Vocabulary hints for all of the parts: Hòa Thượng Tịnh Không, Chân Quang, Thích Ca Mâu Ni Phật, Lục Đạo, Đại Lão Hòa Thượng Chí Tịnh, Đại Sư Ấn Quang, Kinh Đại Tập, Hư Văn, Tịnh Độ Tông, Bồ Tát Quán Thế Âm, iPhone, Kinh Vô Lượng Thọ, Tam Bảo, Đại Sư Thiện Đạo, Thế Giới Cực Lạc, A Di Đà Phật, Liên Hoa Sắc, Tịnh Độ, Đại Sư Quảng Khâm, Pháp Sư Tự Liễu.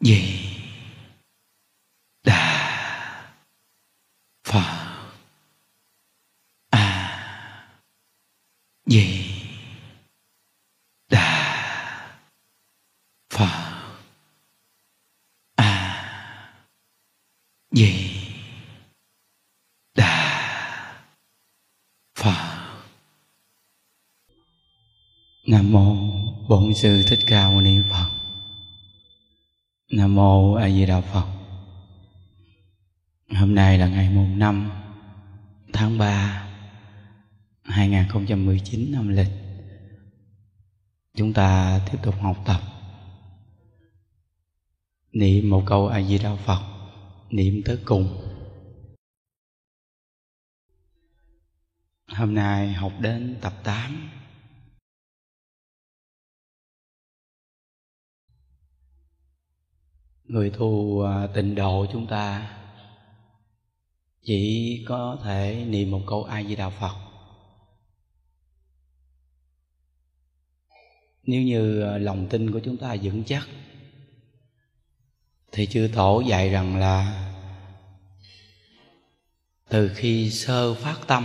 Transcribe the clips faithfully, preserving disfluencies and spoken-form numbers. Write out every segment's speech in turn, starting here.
Di Đà Phật. A Di Đà Phật. A Di Đà Phật. Nam mô Bổn Sư Thích Ca Mâu Ni Phật. Nam mô A Di Đà Phật. Hôm nay là ngày mùng năm tháng ba hai không một chín âm lịch. Chúng ta tiếp tục học tập niệm một câu A Di Đà Phật, niệm tới cùng. Hôm nay học đến tập tám. Người tu tịnh độ chúng ta chỉ có thể niệm một câu A Di Đà Phật. Nếu như lòng tin của chúng ta vững chắc thì chư tổ dạy rằng là từ khi sơ phát tâm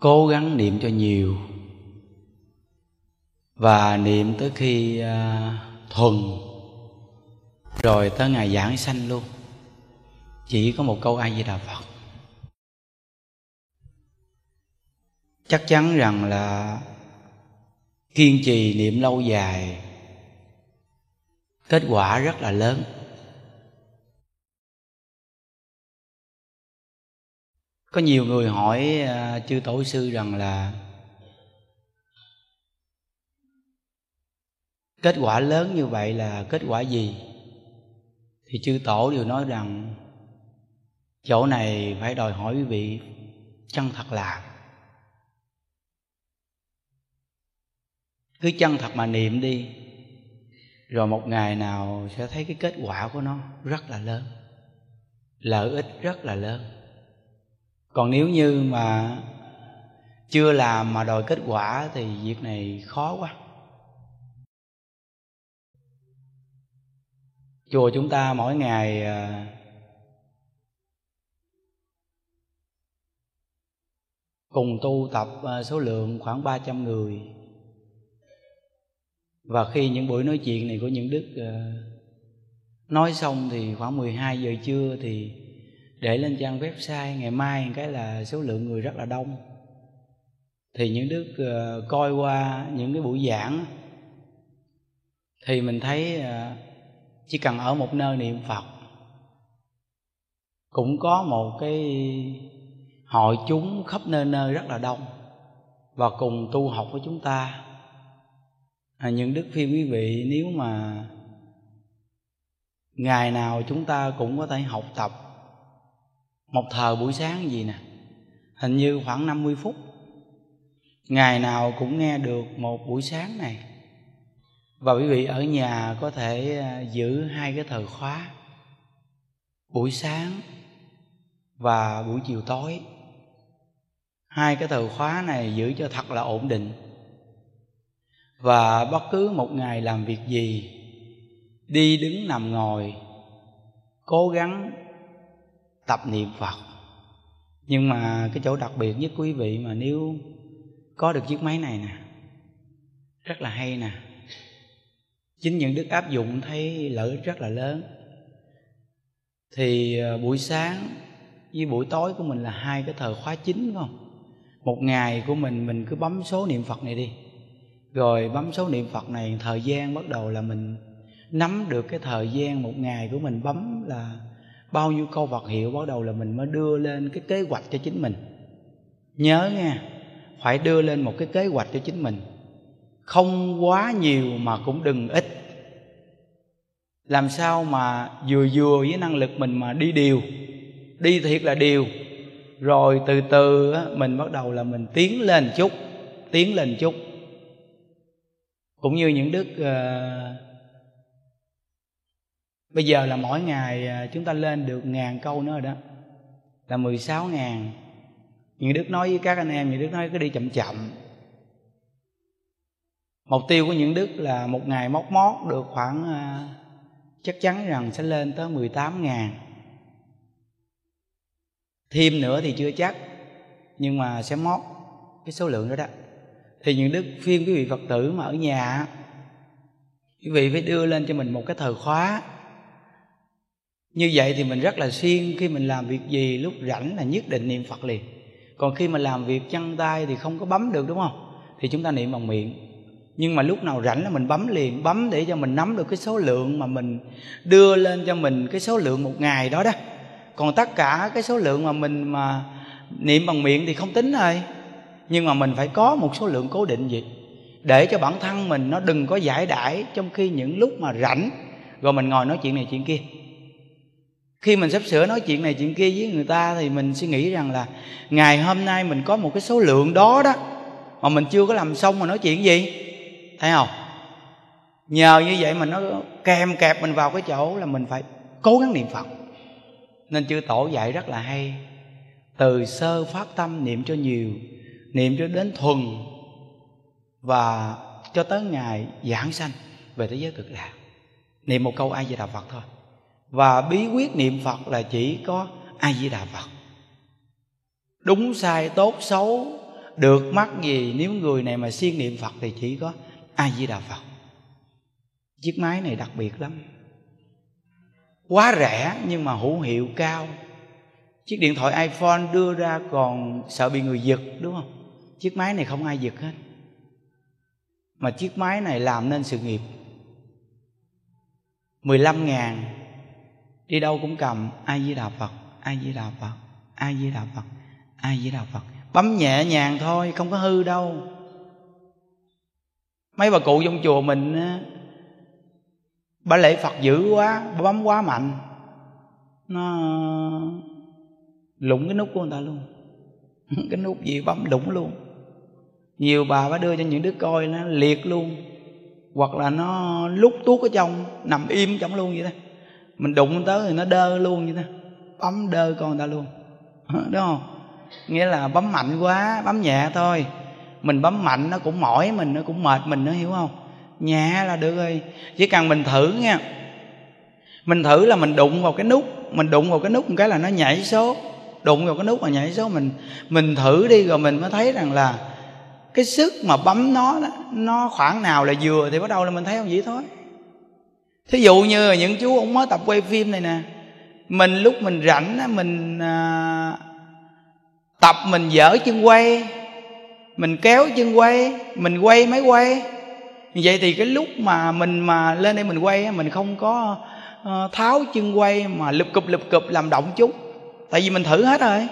cố gắng niệm cho nhiều và niệm tới khi thuần rồi tới ngày giảng sanh luôn, chỉ có một câu A Di Đà Phật. Chắc chắn rằng là kiên trì niệm lâu dài, kết quả rất là lớn. Có nhiều người hỏi chư tổ sư rằng là kết quả lớn như vậy là kết quả gì? Thì chư tổ đều nói rằng chỗ này phải đòi hỏi quý vị chân thật làm. Cứ chân thật mà niệm đi, rồi một ngày nào sẽ thấy cái kết quả của nó rất là lớn, lợi ích rất là lớn. Còn nếu như mà chưa làm mà đòi kết quả thì việc này khó quá. Chùa chúng ta mỗi ngày cùng tu tập số lượng khoảng ba trăm người. Và khi những buổi nói chuyện này của những đức nói xong thì khoảng mười hai giờ trưa thì để lên trang website, ngày mai cái là số lượng người rất là đông. Thì những đức coi qua những cái buổi giảng thì mình thấy chỉ cần ở một nơi niệm Phật cũng có một cái hội chúng khắp nơi nơi rất là đông và cùng tu học với chúng ta. À, nhưng đức phiên quý vị, nếu mà ngày nào chúng ta cũng có thể học tập một thời buổi sáng gì nè, hình như khoảng năm mươi phút, ngày nào cũng nghe được một buổi sáng này. Và quý vị ở nhà có thể giữ hai cái thời khóa, buổi sáng và buổi chiều tối. Hai cái thời khóa này giữ cho thật là ổn định. Và bất cứ một ngày làm việc gì, đi đứng nằm ngồi, cố gắng tập niệm Phật. Nhưng mà cái chỗ đặc biệt nhất quý vị mà nếu có được chiếc máy này nè, rất là hay nè. Chính những đức áp dụng thấy lợi ích rất là lớn. Thì buổi sáng với buổi tối của mình là hai cái thời khóa chính, phải không? Một ngày của mình mình cứ bấm số niệm Phật này đi, rồi bấm số niệm Phật này, thời gian bắt đầu là mình nắm được cái thời gian một ngày của mình bấm là bao nhiêu câu Phật hiệu, bắt đầu là mình mới đưa lên cái kế hoạch cho chính mình. Nhớ nha, phải đưa lên một cái kế hoạch cho chính mình, không quá nhiều mà cũng đừng ít. Làm sao mà vừa vừa với năng lực mình mà đi điều, đi thiệt là điều, rồi từ từ mình bắt đầu là mình tiến lên chút, tiến lên chút. Cũng như những đức uh, bây giờ là mỗi ngày chúng ta lên được ngàn câu nữa rồi đó, là mười sáu ngàn. Những đức nói với các anh em, những đức nói cứ đi chậm chậm. Mục tiêu của những đức là một ngày móc mót được khoảng à, chắc chắn rằng sẽ lên tới mười tám ngàn. Thêm nữa thì chưa chắc, nhưng mà sẽ mót cái số lượng đó đó. Thì những đức khuyên quý vị Phật tử mà ở nhà, quý vị phải đưa lên cho mình một cái thời khóa. Như vậy thì mình rất là siêng, khi mình làm việc gì lúc rảnh là nhất định niệm Phật liền. Còn khi mà làm việc chân tay thì không có bấm được, đúng không? Thì chúng ta niệm bằng miệng. Nhưng mà lúc nào rảnh là mình bấm liền, bấm để cho mình nắm được cái số lượng mà mình đưa lên cho mình, cái số lượng một ngày đó đó. Còn tất cả cái số lượng mà mình mà niệm bằng miệng thì không tính thôi. Nhưng mà mình phải có một số lượng cố định gì để cho bản thân mình nó đừng có giải đãi trong khi những lúc mà rảnh rồi mình ngồi nói chuyện này chuyện kia. Khi mình sắp sửa nói chuyện này chuyện kia với người ta thì mình suy nghĩ rằng là ngày hôm nay mình có một cái số lượng đó đó mà mình chưa có làm xong mà nói chuyện gì, thấy không? Nhờ như vậy mà nó kèm kẹp mình vào cái chỗ là mình phải cố gắng niệm Phật. Nên chư tổ dạy rất là hay, từ sơ phát tâm niệm cho nhiều, niệm cho đến thuần, và cho tới ngày giảng sanh về thế giới cực lạc. Niệm một câu A Di Đà Phật thôi. Và bí quyết niệm Phật là chỉ có A Di Đà Phật. Đúng sai, tốt xấu, được mắc gì, nếu người này mà siêng niệm Phật thì chỉ có A Di Đà Phật. Chiếc máy này đặc biệt lắm, quá rẻ nhưng mà hữu hiệu cao. Chiếc điện thoại iPhone đưa ra còn sợ bị người giật, đúng không? Chiếc máy này không ai giật hết. Mà chiếc máy này làm nên sự nghiệp. Mười lăm ngàn, đi đâu cũng cầm A Di Đà Phật, A Di Đà Phật, A Di Đà Phật, A Di Đà Phật. Bấm nhẹ nhàng thôi, không có hư đâu. Mấy bà cụ trong chùa mình, bà lễ Phật dữ quá, bà bấm quá mạnh, nó lụng cái nút của người ta luôn. Cái nút gì bấm lụng luôn. Nhiều bà bà đưa cho những đứa coi nó liệt luôn, hoặc là nó lút tuốt ở trong, nằm im trong luôn vậy đó. Mình đụng tới thì nó đơ luôn vậy đó, bấm đơ con người ta luôn, đúng không? Nghĩa là bấm mạnh quá, bấm nhẹ thôi. Mình bấm mạnh nó cũng mỏi mình, nó cũng mệt mình, nó hiểu không? Nhẹ là được rồi. Chỉ cần mình thử nha, mình thử là mình đụng vào cái nút, mình đụng vào cái nút một cái là nó nhảy số, đụng vào cái nút mà nhảy số. Mình mình thử đi rồi mình mới thấy rằng là cái sức mà bấm nó đó, nó khoảng nào là vừa, thì bắt đầu là mình thấy không vậy thôi. Thí dụ như những chú ông mới tập quay phim này nè, mình lúc mình rảnh mình à, tập mình dở chân quay, mình kéo chân quay, mình quay máy quay. Vậy thì cái lúc mà mình mà lên đây mình quay, mình không có tháo chân quay mà lụp cụp lụp cụp làm động chút, tại vì mình thử hết rồi.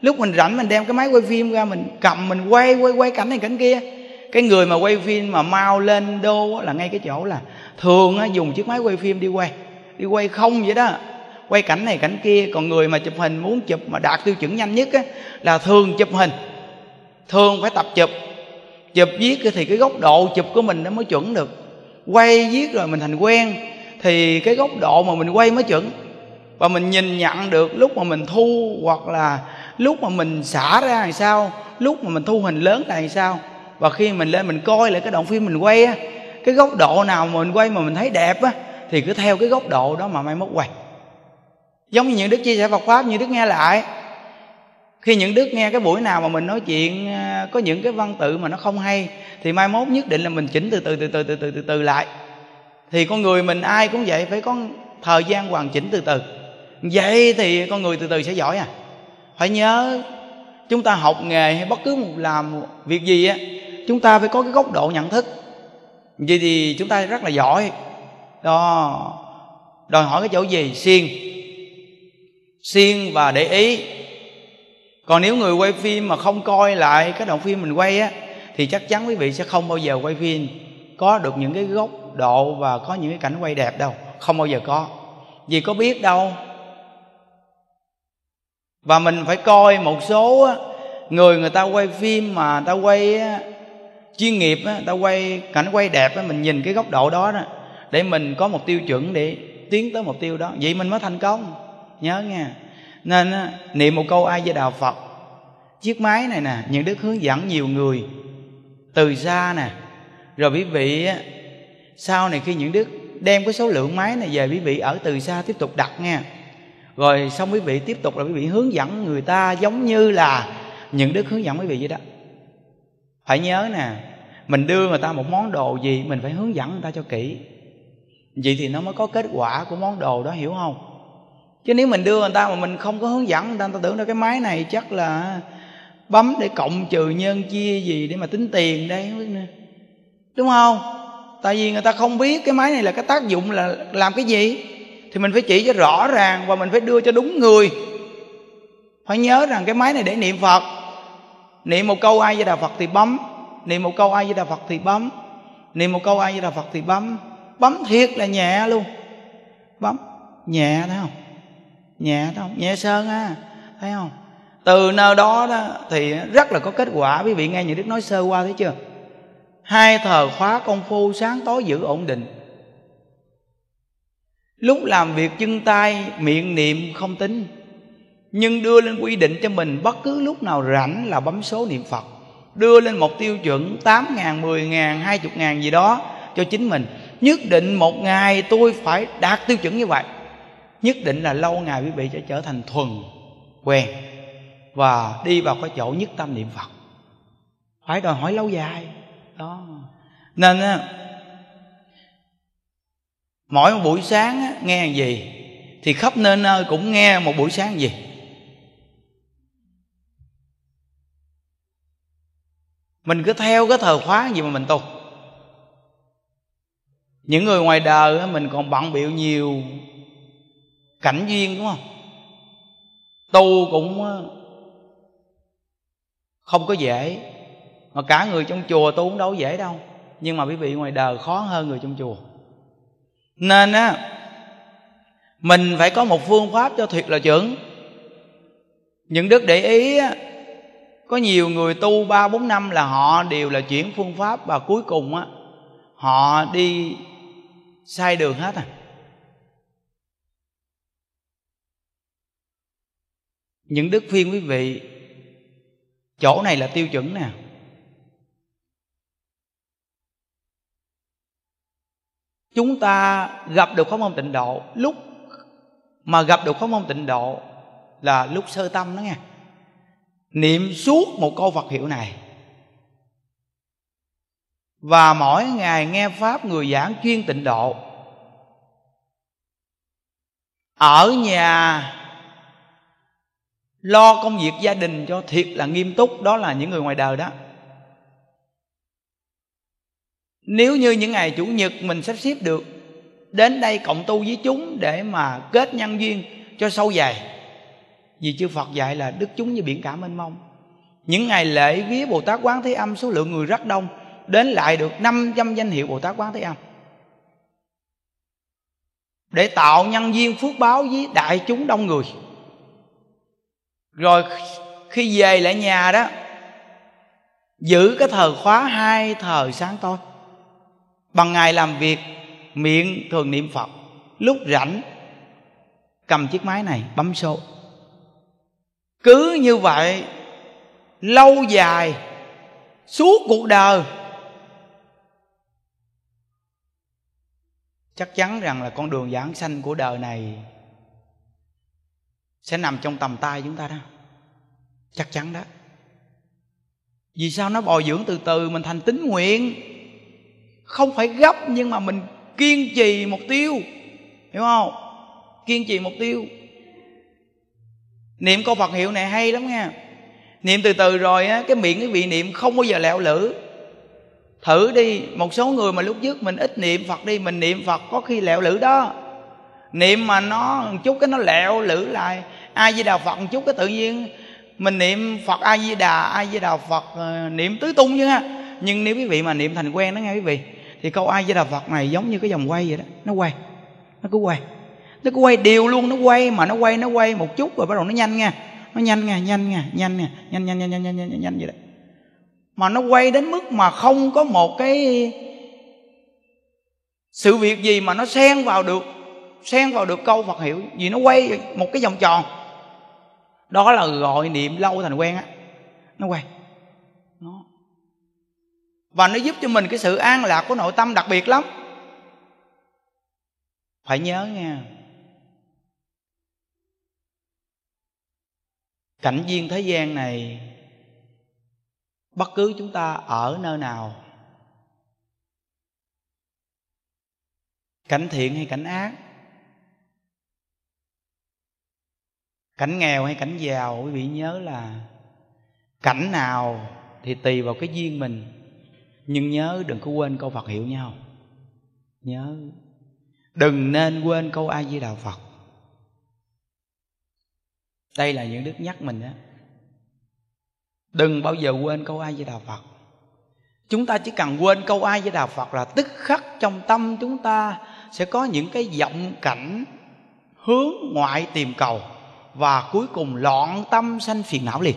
Lúc mình rảnh mình đem cái máy quay phim ra, mình cầm mình quay quay quay cảnh này cảnh kia. Cái người mà quay phim mà mau lên đô là ngay cái chỗ là thường dùng chiếc máy quay phim đi quay, đi quay không vậy đó, quay cảnh này cảnh kia. Còn người mà chụp hình muốn chụp mà đạt tiêu chuẩn nhanh nhất là thường chụp hình, thường phải tập chụp. Chụp viết thì cái góc độ chụp của mình nó mới chuẩn được. Quay viết rồi mình thành quen thì cái góc độ mà mình quay mới chuẩn, và mình nhìn nhận được lúc mà mình thu, hoặc là lúc mà mình xả ra làm sao, lúc mà mình thu hình lớn là làm sao. Và khi mình lên mình coi lại cái đoạn phim mình quay á, cái góc độ nào mà mình quay mà mình thấy đẹp á thì cứ theo cái góc độ đó mà mai mốt quay. Giống như những đức chia sẻ Phật pháp, như đức nghe lại, khi những đức nghe cái buổi nào mà mình nói chuyện có những cái văn tự mà nó không hay thì mai mốt nhất định là mình chỉnh từ từ từ từ từ từ từ, từ lại. Thì con người mình ai cũng vậy, phải có thời gian hoàn chỉnh từ từ. Vậy thì con người từ từ sẽ giỏi à. Phải nhớ, chúng ta học nghề hay bất cứ một làm việc gì á, chúng ta phải có cái góc độ nhận thức. Vậy thì chúng ta rất là giỏi. Đó, đòi hỏi cái chỗ gì? Siêng. Siêng và để ý. Còn nếu người quay phim mà không coi lại cái đoạn phim mình quay á, thì chắc chắn quý vị sẽ không bao giờ quay phim có được những cái góc độ và có những cái cảnh quay đẹp đâu. Không bao giờ có. Vì có biết đâu. Và mình phải coi một số người, người ta quay phim mà người ta quay chuyên nghiệp, người ta quay cảnh quay đẹp, mình nhìn cái góc độ đó để mình có một tiêu chuẩn để tiến tới mục tiêu đó, vậy mình mới thành công. Nhớ nha. Nên niệm một câu A Di Đà Phật. Chiếc máy này nè, những đức hướng dẫn nhiều người từ xa nè, Rồi quý vị sau này khi những đức đem cái số lượng máy này về, quý vị ở từ xa tiếp tục đặt nha. Rồi xong quý vị tiếp tục là quý vị hướng dẫn người ta giống như là những đức hướng dẫn quý vị vậy đó. Phải nhớ nè, mình đưa người ta một món đồ gì mình phải hướng dẫn người ta cho kỹ, vậy thì nó mới có kết quả của món đồ đó, hiểu không? Chứ nếu mình đưa người ta mà mình không có hướng dẫn người ta, người ta tưởng là cái máy này chắc là bấm để cộng trừ nhân chia gì để mà tính tiền đây, đúng không? Tại vì người ta không biết cái máy này là cái tác dụng là làm cái gì, thì mình phải chỉ cho rõ ràng và mình phải đưa cho đúng người. Phải nhớ rằng cái máy này để niệm Phật, niệm một câu A Di Đà Phật thì bấm, niệm một câu A Di Đà Phật thì bấm, niệm một câu A Di Đà Phật thì bấm, bấm thiệt là nhẹ luôn, bấm nhẹ thấy không? Nhẹ thấy không? Nhẹ sơn á, thấy không? Từ nơi đó, đó thì rất là có kết quả. Quý vị nghe những đức nói sơ qua thấy chưa? Hai thờ khóa công phu sáng tối giữ ổn định. Lúc làm việc chân tay miệng niệm không tính, nhưng đưa lên quy định cho mình bất cứ lúc nào rảnh là bấm số niệm Phật. Đưa lên một tiêu chuẩn tám ngàn, mười ngàn, hai mươi ngàn gì đó cho chính mình. Nhất định một ngày tôi phải đạt tiêu chuẩn như vậy. Nhất định là lâu ngày quý vị sẽ trở thành thuần, quen và đi vào cái chỗ nhất tâm niệm Phật. Phải đòi hỏi lâu dài đó. Nên mỗi một buổi sáng nghe gì thì khắp nơi nơi cũng nghe một buổi sáng gì. Mình cứ theo cái thời khóa gì mà mình tu. Những người ngoài đời mình còn bận bịu nhiều cảnh duyên, đúng không? Tu cũng không có dễ, mà cả người trong chùa tu cũng đâu dễ đâu. Nhưng mà quý vị ngoài đời khó hơn người trong chùa. Nên á, mình phải có một phương pháp cho thiệt là chuẩn. Những đức để ý á, có nhiều người tu ba bốn năm là họ đều là chuyển phương pháp, và cuối cùng á họ đi sai đường hết à. Những đức khuyên quý vị, chỗ này là tiêu chuẩn nè. Chúng ta gặp được pháp môn tịnh độ, lúc mà gặp được pháp môn tịnh độ là lúc sơ tâm đó nghe. Niệm suốt một câu Phật hiệu này, và mỗi ngày nghe pháp người giảng chuyên tịnh độ. Ở nhà lo công việc gia đình cho thiệt là nghiêm túc. Đó là những người ngoài đời đó. Nếu như những ngày chủ nhật mình sắp xếp được đến đây cộng tu với chúng để mà kết nhân duyên cho sâu dài, vì chư Phật dạy là đức chúng như biển cả mênh mông. Những ngày lễ vía Bồ Tát Quán Thế Âm số lượng người rất đông, đến lại được năm trăm danh hiệu Bồ Tát Quán Thế Âm, để tạo nhân duyên phước báo với đại chúng đông người. Rồi khi về lại nhà đó, giữ cái thời khóa hai thời sáng tối. Bằng ngày làm việc miệng thường niệm Phật, lúc rảnh cầm chiếc máy này bấm số. Cứ như vậy lâu dài suốt cuộc đời, chắc chắn rằng là con đường vãng sanh của đời này sẽ nằm trong tầm tay chúng ta đó. Chắc chắn đó. Vì sao? Nó bồi dưỡng từ từ, mình thành tín nguyện. Không phải gấp, nhưng mà mình kiên trì mục tiêu, hiểu không? Kiên trì mục tiêu. Niệm câu Phật hiệu này hay lắm nha. Niệm từ từ rồi á, cái miệng quý vị niệm không bao giờ lẹo lử. Thử đi, một số người mà lúc trước mình ít niệm Phật đi, mình niệm Phật có khi lẹo lử đó. Niệm mà nó một chút cái nó lẹo lử lại. A Di Đà Phật một chút cái tự nhiên mình niệm Phật A Di Đà, A Di Đà Phật niệm tứ tung chứ ha. Nhưng nếu quý vị mà niệm thành quen đó nghe quý vị, thì câu A Di Đà Phật này giống như cái vòng quay vậy đó, nó quay, nó cứ quay. Nó cứ quay đều luôn, nó quay mà nó quay nó quay một chút rồi bắt đầu nó nhanh nha. Nó nhanh nha, nhanh nha, nhanh nha, nhanh nhanh nhanh nhanh nhanh nhanh, nhanh vậy đó. Mà nó quay đến mức mà không có một cái sự việc gì mà nó xen vào được, xen vào được câu Phật hiệu, vì nó quay một cái vòng tròn. Đó là gọi niệm lâu thành quen á. Nó quen. Nó Và nó giúp cho mình cái sự an lạc của nội tâm đặc biệt lắm. Phải nhớ nha, cảnh duyên thế gian này, bất cứ chúng ta ở nơi nào, cảnh thiện hay cảnh ác, cảnh nghèo hay cảnh giàu, quý vị nhớ là cảnh nào thì tùy vào cái duyên mình. Nhưng nhớ đừng có quên câu Phật hiệu nhau. Nhớ đừng nên quên câu A Di Đà Phật. Đây là những đức nhắc mình đó. Đừng bao giờ quên câu A Di Đà Phật. Chúng ta chỉ cần quên câu A Di Đà Phật là tức khắc trong tâm chúng ta sẽ có những cái vọng cảnh hướng ngoại tìm cầu, và cuối cùng loạn tâm sanh phiền não liền.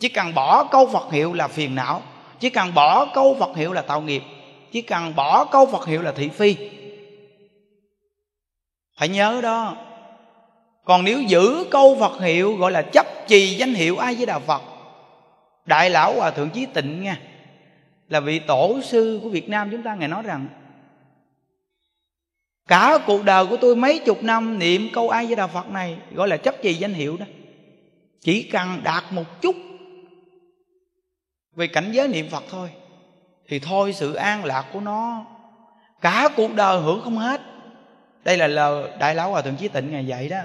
Chỉ cần bỏ câu Phật hiệu là phiền não, chỉ cần bỏ câu Phật hiệu là tạo nghiệp, chỉ cần bỏ câu Phật hiệu là thị phi. Phải nhớ đó. Còn nếu giữ câu Phật hiệu gọi là chấp trì danh hiệu A Di Đà Phật, Đại Lão Hòa Thượng Chí Tịnh nha, là vị tổ sư của Việt Nam chúng ta, Ngài nói rằng cả cuộc đời của tôi mấy chục năm niệm câu A Di Đà Phật này gọi là chấp trì danh hiệu đó. Chỉ cần đạt một chút về cảnh giới niệm Phật thôi thì thôi sự an lạc của nó cả cuộc đời hưởng không hết. Đây là lời Đại Lão Hòa Thượng Chí Tịnh Ngài dạy đó.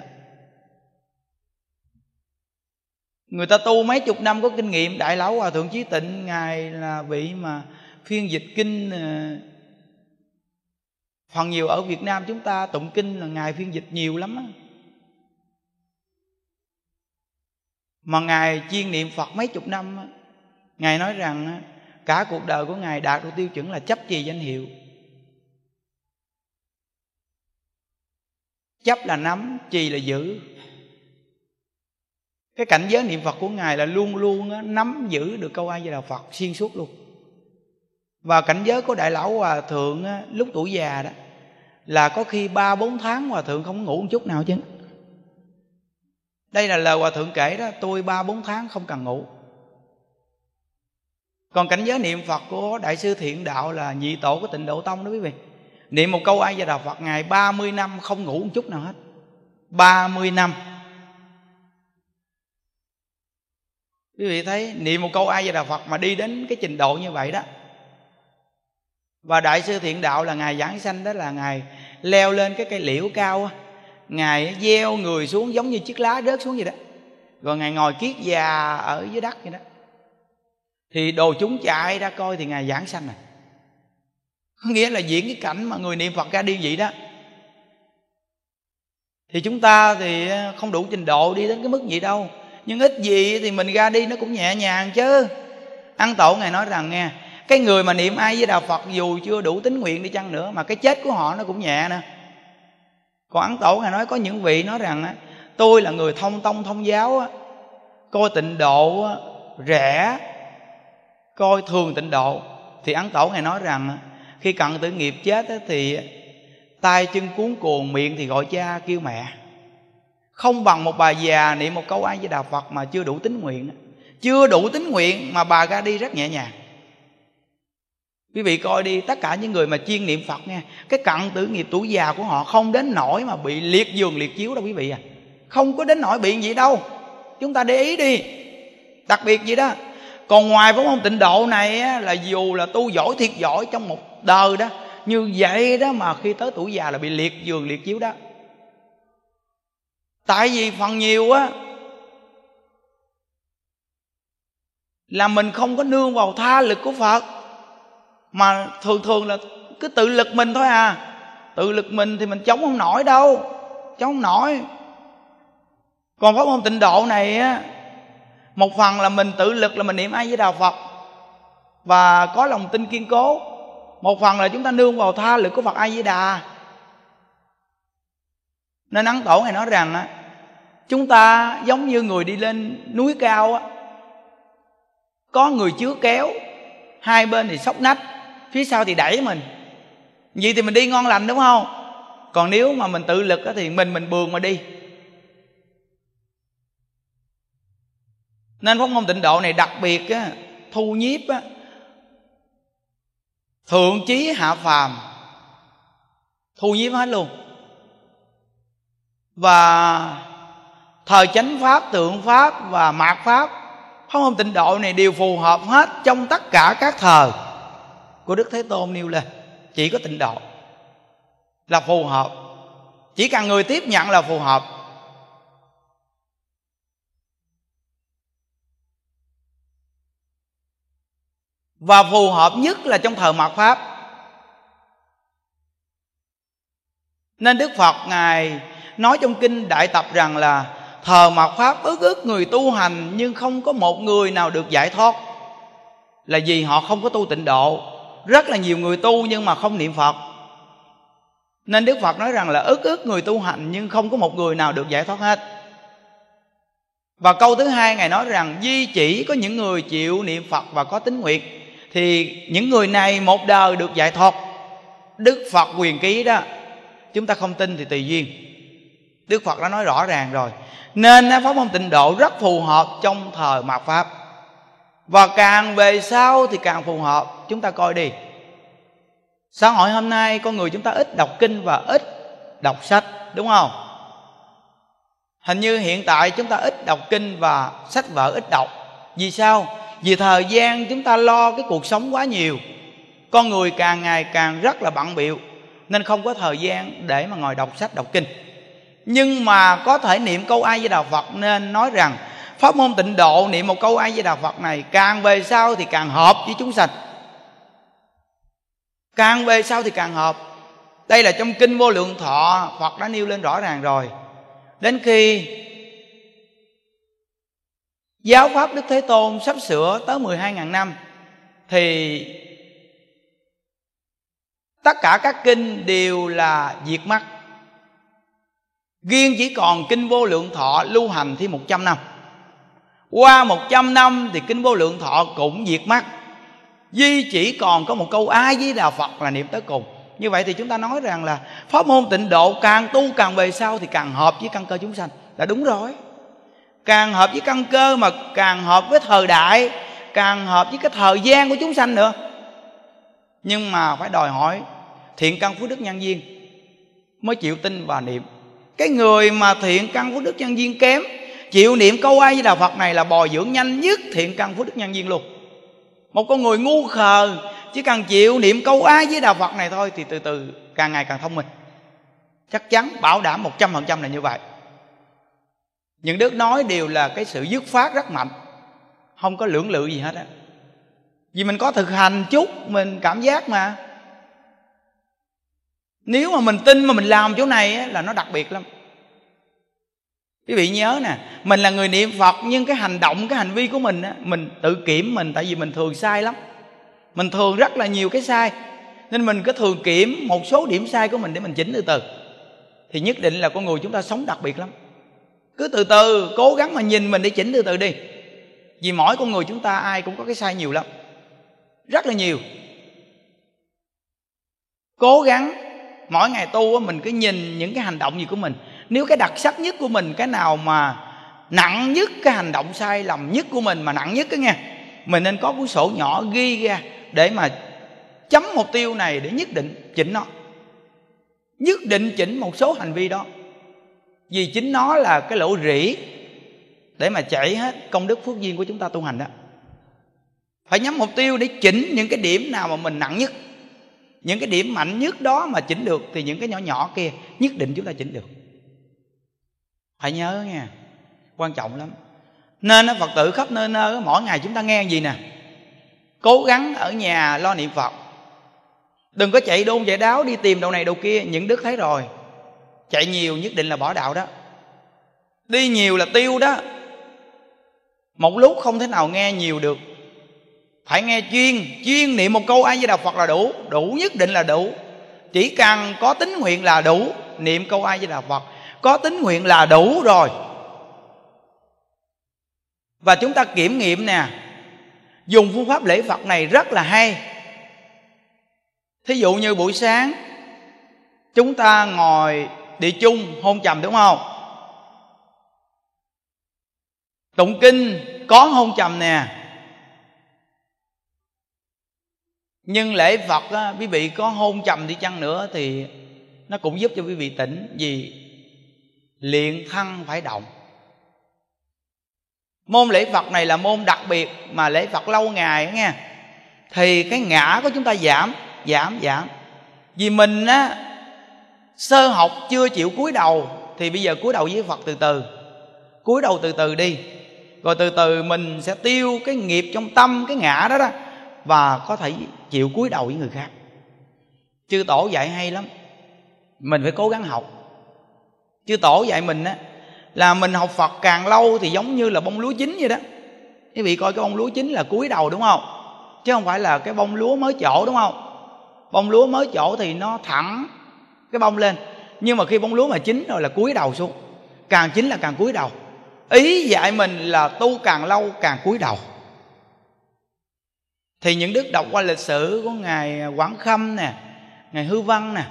Người ta tu mấy chục năm có kinh nghiệm. Đại Lão Hòa Thượng Chí Tịnh Ngài là vị mà phiên dịch kinh, phần nhiều ở Việt Nam chúng ta tụng kinh là Ngài phiên dịch nhiều lắm á. Mà Ngài chuyên niệm Phật mấy chục năm á. Ngài nói rằng cả cuộc đời của Ngài đạt được tiêu chuẩn là chấp trì danh hiệu. Chấp là nắm, trì là giữ. Cái cảnh giới niệm Phật của Ngài là luôn luôn á, nắm giữ được câu A Di Đà Phật xuyên suốt luôn. Và cảnh giới của Đại Lão Hòa Thượng á, lúc tuổi già đó là có khi ba bốn tháng Hòa Thượng không ngủ một chút nào chứ. Đây là lời Hòa Thượng kể đó. Tôi ba bốn tháng không cần ngủ. Còn cảnh giới niệm Phật của Đại Sư Thiện Đạo là nhị tổ của Tịnh Độ Tông đó quý vị, niệm một câu A Di Đà Phật Ngài ba mươi năm không ngủ một chút nào hết. ba mươi năm. Quý vị thấy niệm một câu A Di Đà Phật mà đi đến cái trình độ như vậy đó. Và Đại Sư Thiện Đạo là Ngài giảng sanh đó, là Ngài leo lên cái cây liễu cao, Ngài gieo người xuống giống như chiếc lá rớt xuống vậy đó. Rồi Ngài ngồi kiết già ở dưới đất vậy đó. Thì đồ chúng chạy ra coi thì Ngài giảng sanh này. Nghĩa là diễn cái cảnh mà người niệm Phật ra đi vậy đó. Thì chúng ta thì không đủ trình độ đi đến cái mức vậy đâu, nhưng ít gì thì mình ra đi nó cũng nhẹ nhàng chứ. Ăn tổ Ngài nói rằng nghe, cái người mà niệm ai với Đạo Phật dù chưa đủ tín nguyện đi chăng nữa mà cái chết của họ nó cũng nhẹ nè. Còn Ấn Tổ Ngài nói có những vị nói rằng tôi là người thông tông thông giáo, coi tịnh độ rẻ, coi thường tịnh độ. Thì Ấn Tổ Ngài nói rằng khi cận tử nghiệp chết thì tay chân cuốn cuồng, miệng thì gọi cha kêu mẹ, không bằng một bà già niệm một câu ai với Đạo Phật mà chưa đủ tín nguyện. Chưa đủ tín nguyện mà bà ra đi rất nhẹ nhàng. Quý vị coi đi, tất cả những người mà chuyên niệm Phật nha, cái cận tử nghiệp tuổi già của họ không đến nỗi mà bị liệt giường liệt chiếu đâu quý vị à. Không có đến nỗi bị gì đâu. Chúng ta để ý đi. Đặc biệt gì đó. Còn ngoài pháp môn tịnh độ này á, là dù là tu giỏi thiệt giỏi trong một đời đó, như vậy đó mà khi tới tuổi già là bị liệt giường liệt chiếu đó. Tại vì phần nhiều á là mình không có nương vào tha lực của Phật, mà thường thường là cứ tự lực mình thôi à. Tự lực mình thì mình chống không nổi đâu, chống không nổi. Còn pháp môn tịnh độ này á, một phần là mình tự lực là mình niệm A Di Đà Phật và có lòng tin kiên cố, một phần là chúng ta nương vào tha lực của Phật A Di Đà. Nên Ấn Tổ Ngài nói rằng á, chúng ta giống như người đi lên núi cao á, có người chứa kéo, hai bên thì xốc nách, phía sau thì đẩy mình, vậy thì mình đi ngon lành đúng không? Còn nếu mà mình tự lực thì mình mình bường mà đi. Nên pháp môn tịnh độ này đặc biệt thu nhiếp thượng chí hạ phàm, thu nhiếp hết luôn. Và thời chánh pháp, tượng pháp và mạt pháp, pháp môn tịnh độ này đều phù hợp hết trong tất cả các thời của Đức Thế Tôn nêu lên. Chỉ có tịnh độ là phù hợp, chỉ cần người tiếp nhận là phù hợp. Và phù hợp nhất là trong thời mạt pháp. Nên Đức Phật Ngài nói trong Kinh Đại Tập rằng là thờ mạt pháp ức ức người tu hành, nhưng không có một người nào được giải thoát. Là vì họ không có tu tịnh độ. Rất là nhiều người tu nhưng mà không niệm Phật. Nên Đức Phật nói rằng là ức ức người tu hành, nhưng không có một người nào được giải thoát hết. Và câu thứ hai Ngài nói rằng duy chỉ có những người chịu niệm Phật và có tín nguyện thì những người này một đời được giải thoát. Đức Phật quyền ký đó. Chúng ta không tin thì tùy duyên. Đức Phật đã nói rõ ràng rồi. Nên pháp môn tịnh độ rất phù hợp trong thời mạt pháp, và càng về sau thì càng phù hợp. Chúng ta coi đi, xã hội hôm nay con người chúng ta ít đọc kinh và ít đọc sách, đúng không? Hình như hiện tại chúng ta ít đọc kinh và sách vở ít đọc. Vì sao? Vì thời gian chúng ta lo cái cuộc sống quá nhiều. Con người càng ngày càng rất là bận bịu, nên không có thời gian để mà ngồi đọc sách, đọc kinh. Nhưng mà có thể niệm câu A Di Đà Phật. Nên nói rằng pháp môn tịnh độ niệm một câu A Di Đà Phật này, càng về sau thì càng hợp với chúng sanh. Càng về sau thì càng hợp. Đây là trong Kinh Vô Lượng Thọ Phật đã nêu lên rõ ràng rồi. Đến khi giáo pháp Đức Thế Tôn sắp sửa tới mười hai nghìn năm thì tất cả các kinh đều là diệt mất. Riêng chỉ còn Kinh Vô Lượng Thọ lưu hành thêm một trăm năm. Qua một trăm năm thì Kinh Vô Lượng Thọ cũng diệt mất. Duy chỉ còn có một câu A Di Đà Phật là niệm tới cùng. Như vậy thì chúng ta nói rằng là pháp môn tịnh độ càng tu càng về sau thì càng hợp với căn cơ chúng sanh là đúng rồi. Càng hợp với căn cơ mà càng hợp với thời đại, càng hợp với cái thời gian của chúng sanh nữa. Nhưng mà phải đòi hỏi thiện căn phước đức nhân duyên mới chịu tin và niệm. Cái người mà thiện căn phước đức nhân duyên kém, chịu niệm câu A Di Đà Phật này là bồi dưỡng nhanh nhất thiện căn phước đức nhân duyên luôn. Một con người ngu khờ chỉ cần chịu niệm câu A Di Đà Phật này thôi thì từ từ càng ngày càng thông minh. Chắc chắn bảo đảm một trăm phần trăm là như vậy. Những đức nói đều là cái sự dứt phát rất mạnh, không có lưỡng lự gì hết á. Vì mình có thực hành chút, mình cảm giác mà. Nếu mà mình tin mà mình làm chỗ này á, là nó đặc biệt lắm. Quý vị nhớ nè, mình là người niệm Phật nhưng cái hành động, cái hành vi của mình á, mình tự kiểm mình. Tại vì mình thường sai lắm, mình thường rất là nhiều cái sai, nên mình cứ thường kiểm một số điểm sai của mình để mình chỉnh từ từ. Thì nhất định là con người chúng ta sống đặc biệt lắm. Cứ từ từ cố gắng mà nhìn mình để chỉnh từ từ đi. Vì mỗi con người chúng ta ai cũng có cái sai nhiều lắm, rất là nhiều. Cố gắng mỗi ngày tu mình cứ nhìn những cái hành động gì của mình. Nếu cái đặc sắc nhất của mình, cái nào mà nặng nhất, cái hành động sai lầm nhất của mình mà nặng nhất đó nghe, mình nên có cuốn sổ nhỏ ghi ra để mà chấm mục tiêu này, để nhất định chỉnh nó. Nhất định chỉnh một số hành vi đó, vì chính nó là cái lỗ rỉ để mà chảy hết công đức phước duyên của chúng ta tu hành đó. Phải nhắm mục tiêu để chỉnh những cái điểm nào mà mình nặng nhất, những cái điểm mạnh nhất đó mà chỉnh được thì những cái nhỏ nhỏ kia nhất định chúng ta chỉnh được. Phải nhớ nha, quan trọng lắm. Nên Phật tử khắp nơi nơi mỗi ngày chúng ta nghe gì nè, cố gắng ở nhà lo niệm Phật. Đừng có chạy đôn chạy đáo đi tìm đầu này đầu kia. Những đức thấy rồi, chạy nhiều nhất định là bỏ đạo đó, đi nhiều là tiêu đó. Một lúc không thể nào nghe nhiều được, phải nghe chuyên. Chuyên niệm một câu A Di Đà Phật là đủ. Đủ nhất định là đủ. Chỉ cần có tín nguyện là đủ. Niệm câu A Di Đà Phật có tín nguyện là đủ rồi. Và chúng ta kiểm nghiệm nè, dùng phương pháp lễ Phật này rất là hay. Thí dụ như buổi sáng chúng ta ngồi địa chung hôn trầm, đúng không? Tụng kinh có hôn trầm nè. Nhưng lễ Phật á, quý vị có hôn trầm đi chăng nữa thì nó cũng giúp cho quý vị tỉnh. Vì luyện thân phải động. Môn lễ Phật này là môn đặc biệt, mà lễ Phật lâu ngày nghe, thì cái ngã của chúng ta giảm, giảm, giảm. Vì mình á, sơ học chưa chịu cúi đầu, thì bây giờ cúi đầu với Phật từ từ, cúi đầu từ từ đi, rồi từ từ mình sẽ tiêu cái nghiệp trong tâm, cái ngã đó đó, và có thể chịu cúi đầu với người khác. Chư Tổ dạy hay lắm, mình phải cố gắng học. Chư Tổ dạy mình á, là mình học Phật càng lâu thì giống như là bông lúa chín vậy đó. Quý vị coi cái bông lúa chín là cúi đầu đúng không? Chứ không phải là cái bông lúa mới chỗ đúng không? Bông lúa mới chỗ thì nó thẳng cái bông lên, nhưng mà khi bông lúa mà chín rồi là cúi đầu xuống, càng chín là càng cúi đầu. Ý dạy mình là tu càng lâu càng cúi đầu. Thì những đức đọc qua lịch sử của ngài Quảng Khâm nè, ngài Hư Văn nè,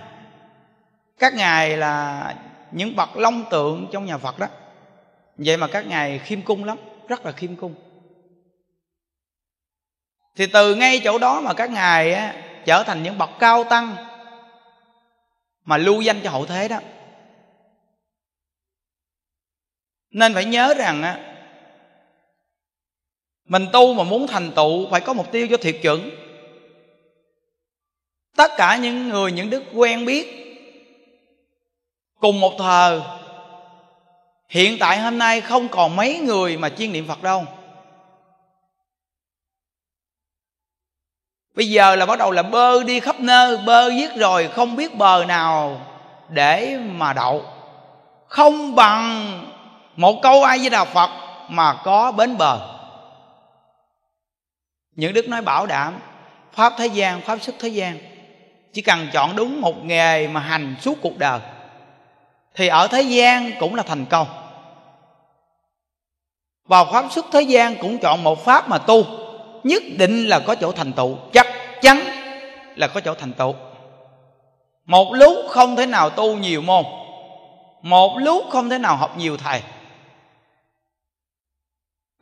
các ngài là những bậc long tượng trong nhà Phật đó. Vậy mà các ngài khiêm cung lắm, rất là khiêm cung. Thì từ ngay chỗ đó mà các ngài á, trở thành những bậc cao tăng mà lưu danh cho hậu thế đó. Nên phải nhớ rằng á, mình tu mà muốn thành tựu phải có mục tiêu cho thiệt chuẩn. Tất cả những người, những đức quen biết cùng một thời, hiện tại hôm nay không còn mấy người mà chuyên niệm Phật đâu. Bây giờ là bắt đầu là bơi đi khắp nơi, bơi giết rồi không biết bờ nào để mà đậu. Không bằng một câu A Di Đà Phật mà có bến bờ. Những đức nói bảo đảm, pháp thế gian, pháp xuất thế gian, chỉ cần chọn đúng một nghề mà hành suốt cuộc đời thì ở thế gian cũng là thành công, vào pháp xuất thế gian cũng chọn một pháp mà tu, nhất định là có chỗ thành tựu, chắc chắn là có chỗ thành tựu. Một lúc không thể nào tu nhiều môn, một lúc không thể nào học nhiều thầy.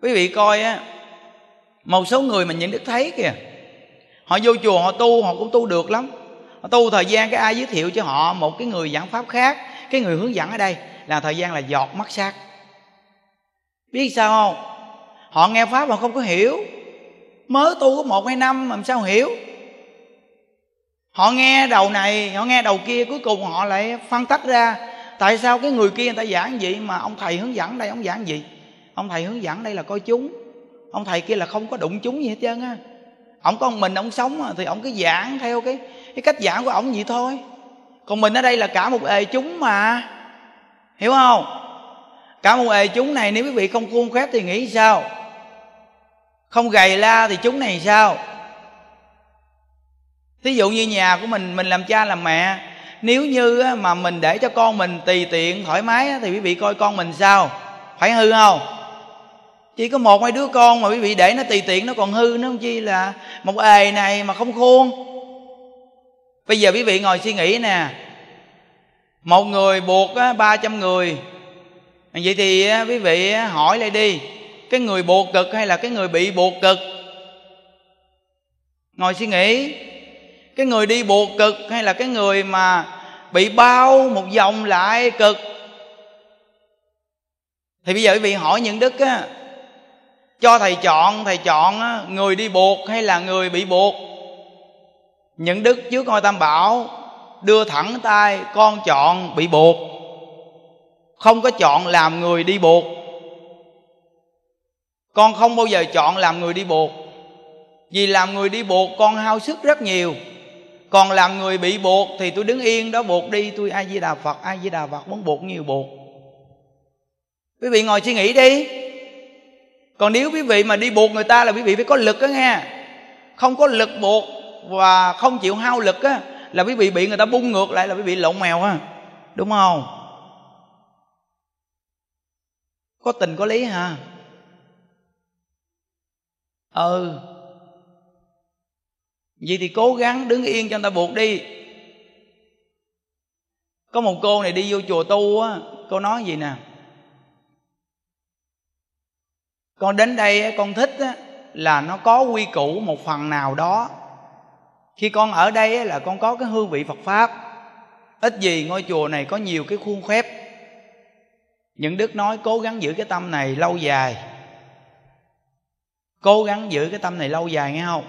Quý vị coi á, một số người mà những đức thấy kìa, họ vô chùa họ tu, họ cũng tu được lắm, họ tu thời gian cái ai giới thiệu cho họ một cái người giảng pháp khác, cái người hướng dẫn ở đây là thời gian là giọt mắt sát. Biết sao không? Họ nghe pháp mà không có hiểu. Mới tu có một hai năm mà làm sao hiểu. Họ nghe đầu này, họ nghe đầu kia, cuối cùng họ lại phân tách ra. Tại sao cái người kia người ta giảng vậy mà ông thầy hướng dẫn đây ông giảng gì? Ông thầy hướng dẫn đây là coi chúng, ông thầy kia là không có đụng chúng gì hết trơn á. Ông có một mình ông sống thì ông cứ giảng theo cái, cái cách giảng của ông vậy thôi. Còn mình ở đây là cả một ề chúng mà, hiểu không? Cả một ề chúng này nếu quý vị không khuôn khép thì nghĩ sao? Không gầy la thì chúng này sao? Thí dụ như nhà của mình, mình làm cha làm mẹ, nếu như mà mình để cho con mình tùy tiện thoải mái thì quý vị coi con mình sao? Phải hư không? Chỉ có một hai đứa con mà quý vị để nó tùy tiện nó còn hư, nó không chi là một ề này mà không khuôn. Bây giờ quý vị ngồi suy nghĩ nè, một người buộc ba trăm người, vậy thì quý vị hỏi lại đi, cái người buộc cực hay là cái người bị buộc cực? Ngồi suy nghĩ, cái người đi buộc cực hay là cái người mà bị bao một vòng lại cực? Thì bây giờ quý vị hỏi những đức á, cho thầy chọn, thầy chọn á, người đi buộc hay là người bị buộc? Những đức trước ngôi Tam Bảo đưa thẳng tay, con chọn bị buộc, không có chọn làm người đi buộc. Con không bao giờ chọn làm người đi buộc, vì làm người đi buộc con hao sức rất nhiều. Còn làm người bị buộc thì tôi đứng yên đó buộc đi, tôi A Di Đà Phật, A Di Đà Phật, muốn buộc nhiều buộc. Quý vị ngồi suy nghĩ đi. Còn nếu quý vị mà đi buộc người ta là quý vị phải có lực đó nghe. Không có lực buộc và không chịu hao lực á, là quý vị bị người ta bung ngược lại, là quý vị lộn mèo á, đúng không? Có tình có lý hả? Ừ. Vậy thì cố gắng đứng yên cho người ta buộc đi. Có một cô này đi vô chùa tu á, cô nói gì nè: con đến đây con thích á, là nó có quy củ một phần nào đó, Khi con ở đây là con có cái hương vị Phật Pháp. Ít gì ngôi chùa này có nhiều cái khuôn phép. Những đức nói cố gắng giữ cái tâm này lâu dài. Cố gắng giữ cái tâm này lâu dài nghe không?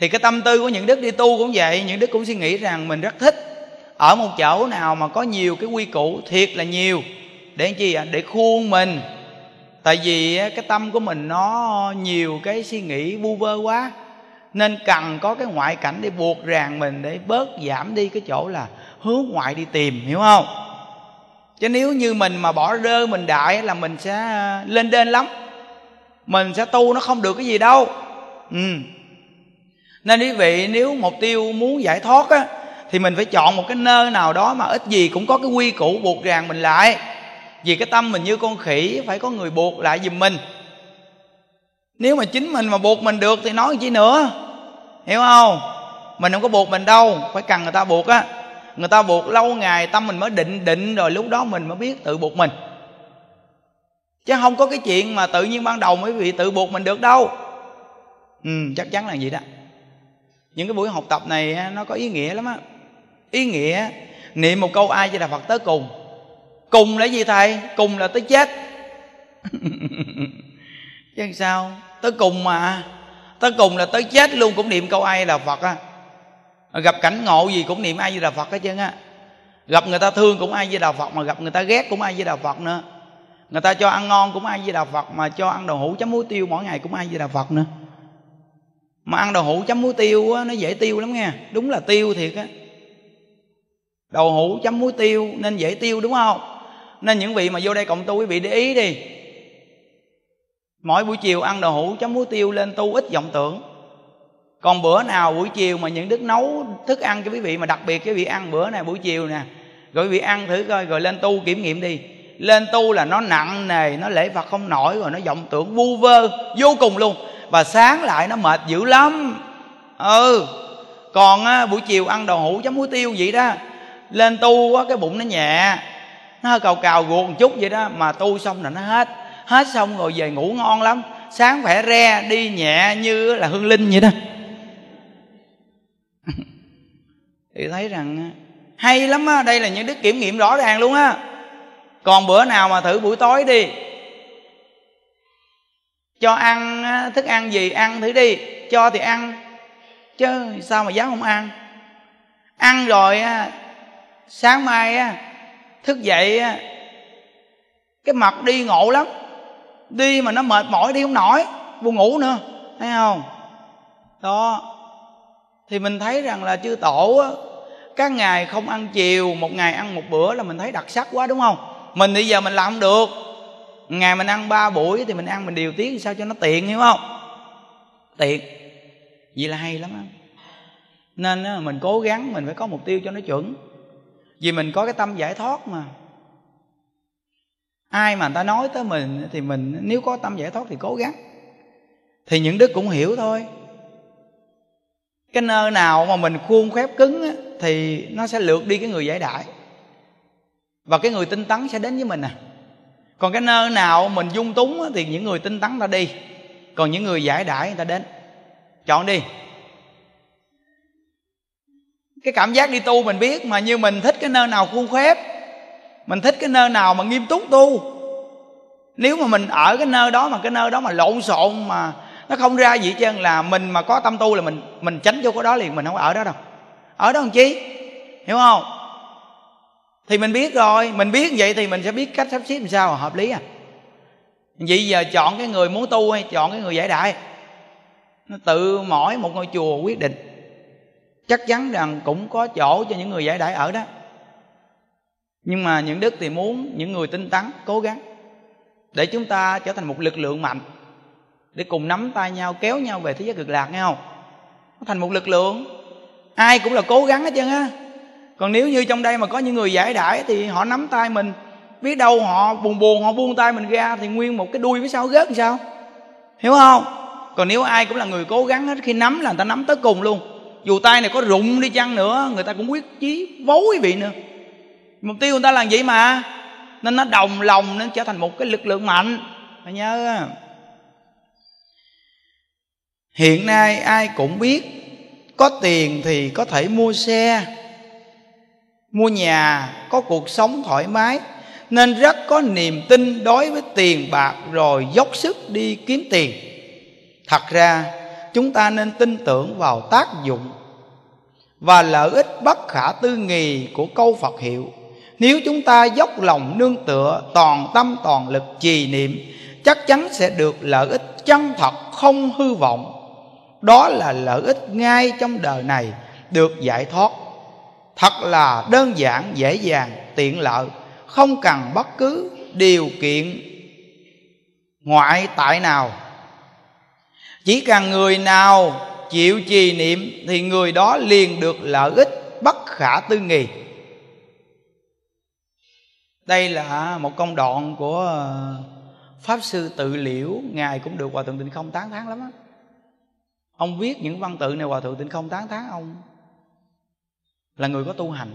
Thì cái tâm tư của những đức đi tu cũng vậy. Những đức cũng suy nghĩ rằng mình rất thích ở một chỗ nào mà có nhiều cái quy củ, thiệt là nhiều. Để làm chi? Để khuôn mình. Tại vì cái tâm của mình nó nhiều cái suy nghĩ vu vơ quá, nên cần có cái ngoại cảnh để buộc ràng mình, để bớt giảm đi cái chỗ là hướng ngoại đi tìm, hiểu không? Chứ nếu như mình mà bỏ rơ mình đại là mình sẽ lên đên lắm, mình sẽ tu nó không được cái gì đâu. ừ. Nên quý vị nếu mục tiêu muốn giải thoát á, thì mình phải chọn một cái nơi nào đó mà ít gì cũng có cái quy củ buộc ràng mình lại. Vì cái tâm mình như con khỉ, phải có người buộc lại giùm mình. Nếu mà chính mình mà buộc mình được thì nói chi nữa, hiểu không? Mình không có buộc mình đâu, phải cần người ta buộc á. Người ta buộc lâu ngày tâm mình mới định định rồi lúc đó mình mới biết tự buộc mình. Chứ không có cái chuyện mà tự nhiên ban đầu mới bị tự buộc mình được đâu. Ừ, chắc chắn là vậy đó. Những cái buổi học tập này nó có ý nghĩa lắm á. Ý nghĩa niệm một câu A Di Đà Phật tới cùng. Cùng là gì thầy? Cùng là tới chết. Chứ sao? Tới cùng mà. Tới cùng là tới chết luôn cũng niệm câu A Di Đà Phật á. Gặp cảnh ngộ gì cũng niệm A Di Đà Phật hết trơn á. Gặp người ta thương cũng A Di Đà Phật, mà gặp người ta ghét cũng A Di Đà Phật nữa. Người ta cho ăn ngon cũng A Di Đà Phật, mà cho ăn đậu hũ chấm muối tiêu mỗi ngày cũng A Di Đà Phật nữa. Mà ăn đậu hũ chấm muối tiêu á, nó dễ tiêu lắm nghe. Đúng là tiêu thiệt á. Đậu hũ chấm muối tiêu nên dễ tiêu đúng không? Nên những vị mà vô đây cộng tu, quý vị để ý đi. Mỗi buổi chiều ăn đậu hũ chấm muối tiêu lên tu ít vọng tưởng. Còn bữa nào buổi chiều mà những đức nấu thức ăn cho quý vị, mà đặc biệt quý vị ăn bữa này buổi chiều nè, rồi quý vị ăn thử coi, rồi lên tu kiểm nghiệm đi. Lên tu là nó nặng nề, nó lễ Phật không nổi, rồi nó vọng tưởng vu vơ vô cùng luôn. Và sáng lại nó mệt dữ lắm. Ừ. Còn á, buổi chiều ăn đậu hũ chấm muối tiêu vậy đó, lên tu á, cái bụng nó nhẹ, nó hơi cào cào ruột một chút vậy đó, mà tu xong là nó hết. Hết xong rồi về ngủ ngon lắm, sáng khỏe re, đi nhẹ như là hương linh vậy đó. Thì thấy rằng hay lắm á, đây là những đức kiểm nghiệm rõ ràng luôn á. Còn bữa nào mà thử buổi tối đi, cho ăn thức ăn gì ăn thử đi, cho thì ăn, chứ sao mà dám không ăn. Ăn rồi sáng mai á, thức dậy á, cái mặt đi ngộ lắm. Đi mà nó mệt mỏi đi không nổi, buồn ngủ nữa, thấy không? Đó. Thì mình thấy rằng là chư tổ á, các ngày không ăn chiều, một ngày ăn một bữa là mình thấy đặc sắc quá đúng không? Mình bây giờ mình làm không được. Ngày mình ăn ba buổi thì mình ăn mình điều tiết sao cho nó tiện, hiểu không? Tiện. Vậy là hay lắm á. Nên á, mình cố gắng mình phải có mục tiêu cho nó chuẩn. Vì mình có cái tâm giải thoát mà. Ai mà người ta nói tới mình thì mình nếu có tâm giải thoát thì cố gắng. Thì những đức cũng hiểu thôi. Cái nơi nào mà mình khuôn khép cứng á, thì nó sẽ lượt đi cái người giải đại. Và cái người tinh tấn sẽ đến với mình à. Còn cái nơi nào mình dung túng á, thì những người tinh tấn ta đi, còn những người giải đại người ta đến. Chọn đi. Cái cảm giác đi tu mình biết mà, như mình thích cái nơi nào khuôn khép, mình thích cái nơi nào mà nghiêm túc tu. Nếu mà mình ở cái nơi đó mà cái nơi đó mà lộn xộn mà nó không ra gì chứ, là mình mà có tâm tu là mình mình tránh vô cái đó liền, mình không ở đó đâu. Ở đó làm chi, hiểu không? Thì mình biết rồi, mình biết vậy thì mình sẽ biết cách sắp xếp làm sao hợp lý à. Vậy giờ chọn cái người muốn tu hay chọn cái người giải đại? Nó tự mỗi một ngôi chùa quyết định. Chắc chắn rằng cũng có chỗ cho những người giải đại ở đó. Nhưng mà những đức thì muốn những người tinh tấn cố gắng để chúng ta trở thành một lực lượng mạnh, để cùng nắm tay nhau kéo nhau về thế giới cực lạc, nghe không? Nó thành một lực lượng. Ai cũng là cố gắng hết trơn á. Còn nếu như trong đây mà có những người giải đãi thì họ nắm tay mình, biết đâu họ buồn buồn họ buông tay mình ra thì nguyên một cái đuôi phía sau gớt làm sao, hiểu không? Còn nếu ai cũng là người cố gắng hết, khi nắm là người ta nắm tới cùng luôn. Dù tay này có rụng đi chăng nữa, người ta cũng quyết chí vối vị nữa. Mục tiêu người ta là vậy mà. Nên nó đồng lòng, nên trở thành một cái lực lượng mạnh. Phải nhớ á. Hiện nay ai cũng biết, có tiền thì có thể mua xe, mua nhà, có cuộc sống thoải mái, nên rất có niềm tin đối với tiền bạc rồi dốc sức đi kiếm tiền. Thật ra chúng ta nên tin tưởng vào tác dụng và lợi ích bất khả tư nghì của câu Phật hiệu. Nếu chúng ta dốc lòng nương tựa, toàn tâm toàn lực trì niệm, chắc chắn sẽ được lợi ích chân thật không hư vọng. Đó là lợi ích ngay trong đời này, được giải thoát. Thật là đơn giản, dễ dàng, tiện lợi, không cần bất cứ điều kiện ngoại tại nào. Chỉ cần người nào chịu trì niệm thì người đó liền được lợi ích bất khả tư nghị. Đây là một công đoạn của Pháp Sư Tự Liễu. Ngài cũng được Hòa Thượng Tịnh Không tán thán lắm á. Ông viết những văn tự này Hòa Thượng Tịnh Không tán thán ông là người có tu hành.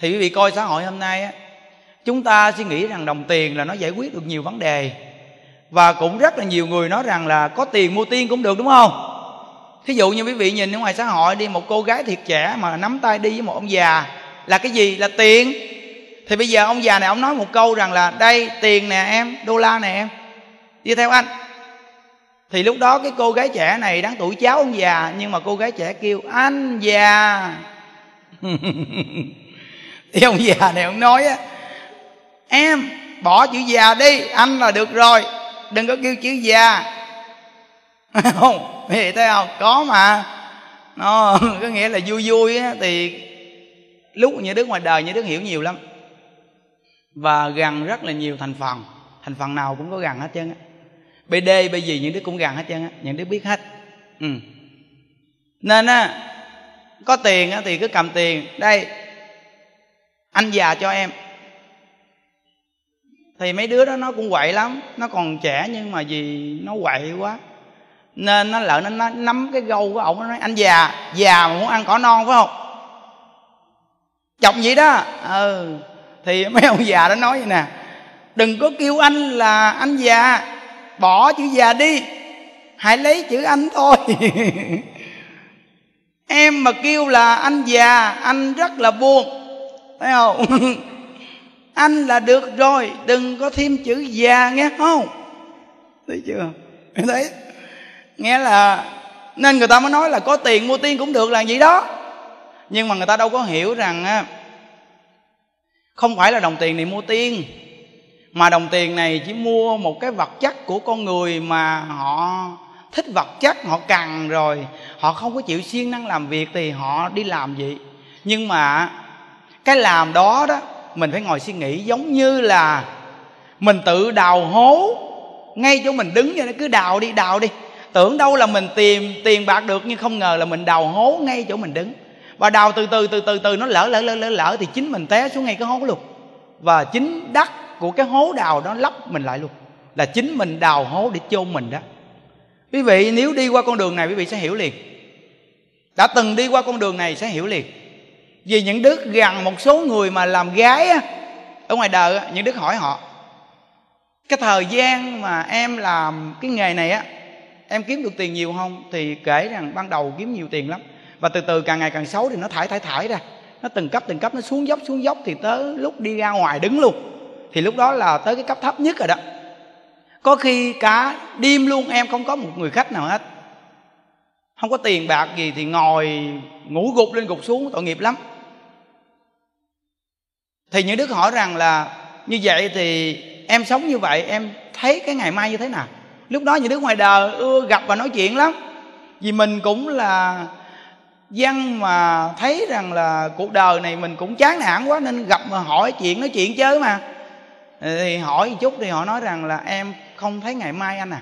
Thì quý vị coi xã hội hôm nay á, chúng ta suy nghĩ rằng đồng tiền là nó giải quyết được nhiều vấn đề. Và cũng rất là nhiều người nói rằng là có tiền mua tiên cũng được, đúng không? Thí dụ như quý vị nhìn ở ngoài xã hội đi, một cô gái thiệt trẻ mà nắm tay đi với một ông già là cái gì? Là tiền. Thì bây giờ ông già này ông nói một câu rằng là đây tiền nè em, đô la nè em, đi theo anh. Thì lúc đó cái cô gái trẻ này đáng tuổi cháu ông già, nhưng mà cô gái trẻ kêu anh già. Thì ông già này ông nói á, em bỏ chữ già đi, anh là được rồi, đừng có kêu chữ già. Không, thấy không? Có mà. Nó có nghĩa là vui vui á. Thì lúc như Đức ngoài đời, như Đức hiểu nhiều lắm, và gần rất là nhiều thành phần. Thành phần nào cũng có gần hết trơn á, bê đê, bê gì những đứa cũng gần hết trơn á, những đứa biết hết. ừ. Nên á, có tiền á thì cứ cầm tiền, đây anh già cho em. Thì mấy đứa đó nó cũng quậy lắm, nó còn trẻ nhưng mà vì nó quậy quá nên nó lỡ nó nắm cái gâu của ổng, nó nói anh già, già mà muốn ăn cỏ non phải không? Chọc vậy đó. Ừ. Thì mấy ông già đó nói vậy nè, đừng có kêu anh là anh già, bỏ chữ già đi, hãy lấy chữ anh thôi. Em mà kêu là anh già, anh rất là buồn, thấy không? Anh là được rồi, đừng có thêm chữ già, nghe không? Thấy chưa? Thấy. Nghe là nên người ta mới nói là có tiền mua tiên cũng được là vậy đó. Nhưng mà người ta đâu có hiểu rằng á, không phải là đồng tiền này mua tiên, mà đồng tiền này chỉ mua một cái vật chất của con người mà họ thích vật chất, họ cần rồi, họ không có chịu siêng năng làm việc thì họ đi làm vậy. Nhưng mà cái làm đó đó mình phải ngồi suy nghĩ, giống như là mình tự đào hố ngay chỗ mình đứng vậy đó, cứ đào đi, đào đi. Tưởng đâu là mình tìm tiền bạc được, nhưng không ngờ là mình đào hố ngay chỗ mình đứng. Và đào từ từ từ từ từ nó lỡ lỡ lỡ lỡ lỡ thì chính mình té xuống ngay cái hố luôn. Và chính đất của cái hố đào đó lấp mình lại luôn, là chính mình đào hố để chôn mình đó. Quý vị nếu đi qua con đường này quý vị sẽ hiểu liền, đã từng đi qua con đường này sẽ hiểu liền. Vì những đức gần một số người mà làm gái á, ở ngoài đời á, những đức hỏi họ cái thời gian mà em làm cái nghề này á, em kiếm được tiền nhiều không? Thì kể rằng ban đầu kiếm nhiều tiền lắm, và từ từ càng ngày càng xấu thì nó thải thải thải ra, nó từng cấp từng cấp nó xuống dốc xuống dốc, thì tới lúc đi ra ngoài đứng luôn, thì lúc đó là tới cái cấp thấp nhất rồi đó. Có khi cả đêm luôn em không có một người khách nào hết, không có tiền bạc gì, thì ngồi ngủ gục lên gục xuống, tội nghiệp lắm. Thì những đứa hỏi rằng là như vậy thì em sống như vậy em thấy cái ngày mai như thế nào? Lúc đó những đứa ngoài đời ưa gặp và nói chuyện lắm, vì mình cũng là dân mà thấy rằng là cuộc đời này mình cũng chán nản quá, nên gặp mà hỏi chuyện nói chuyện chứ mà. Thì hỏi một chút thì họ nói rằng là em không thấy ngày mai anh à.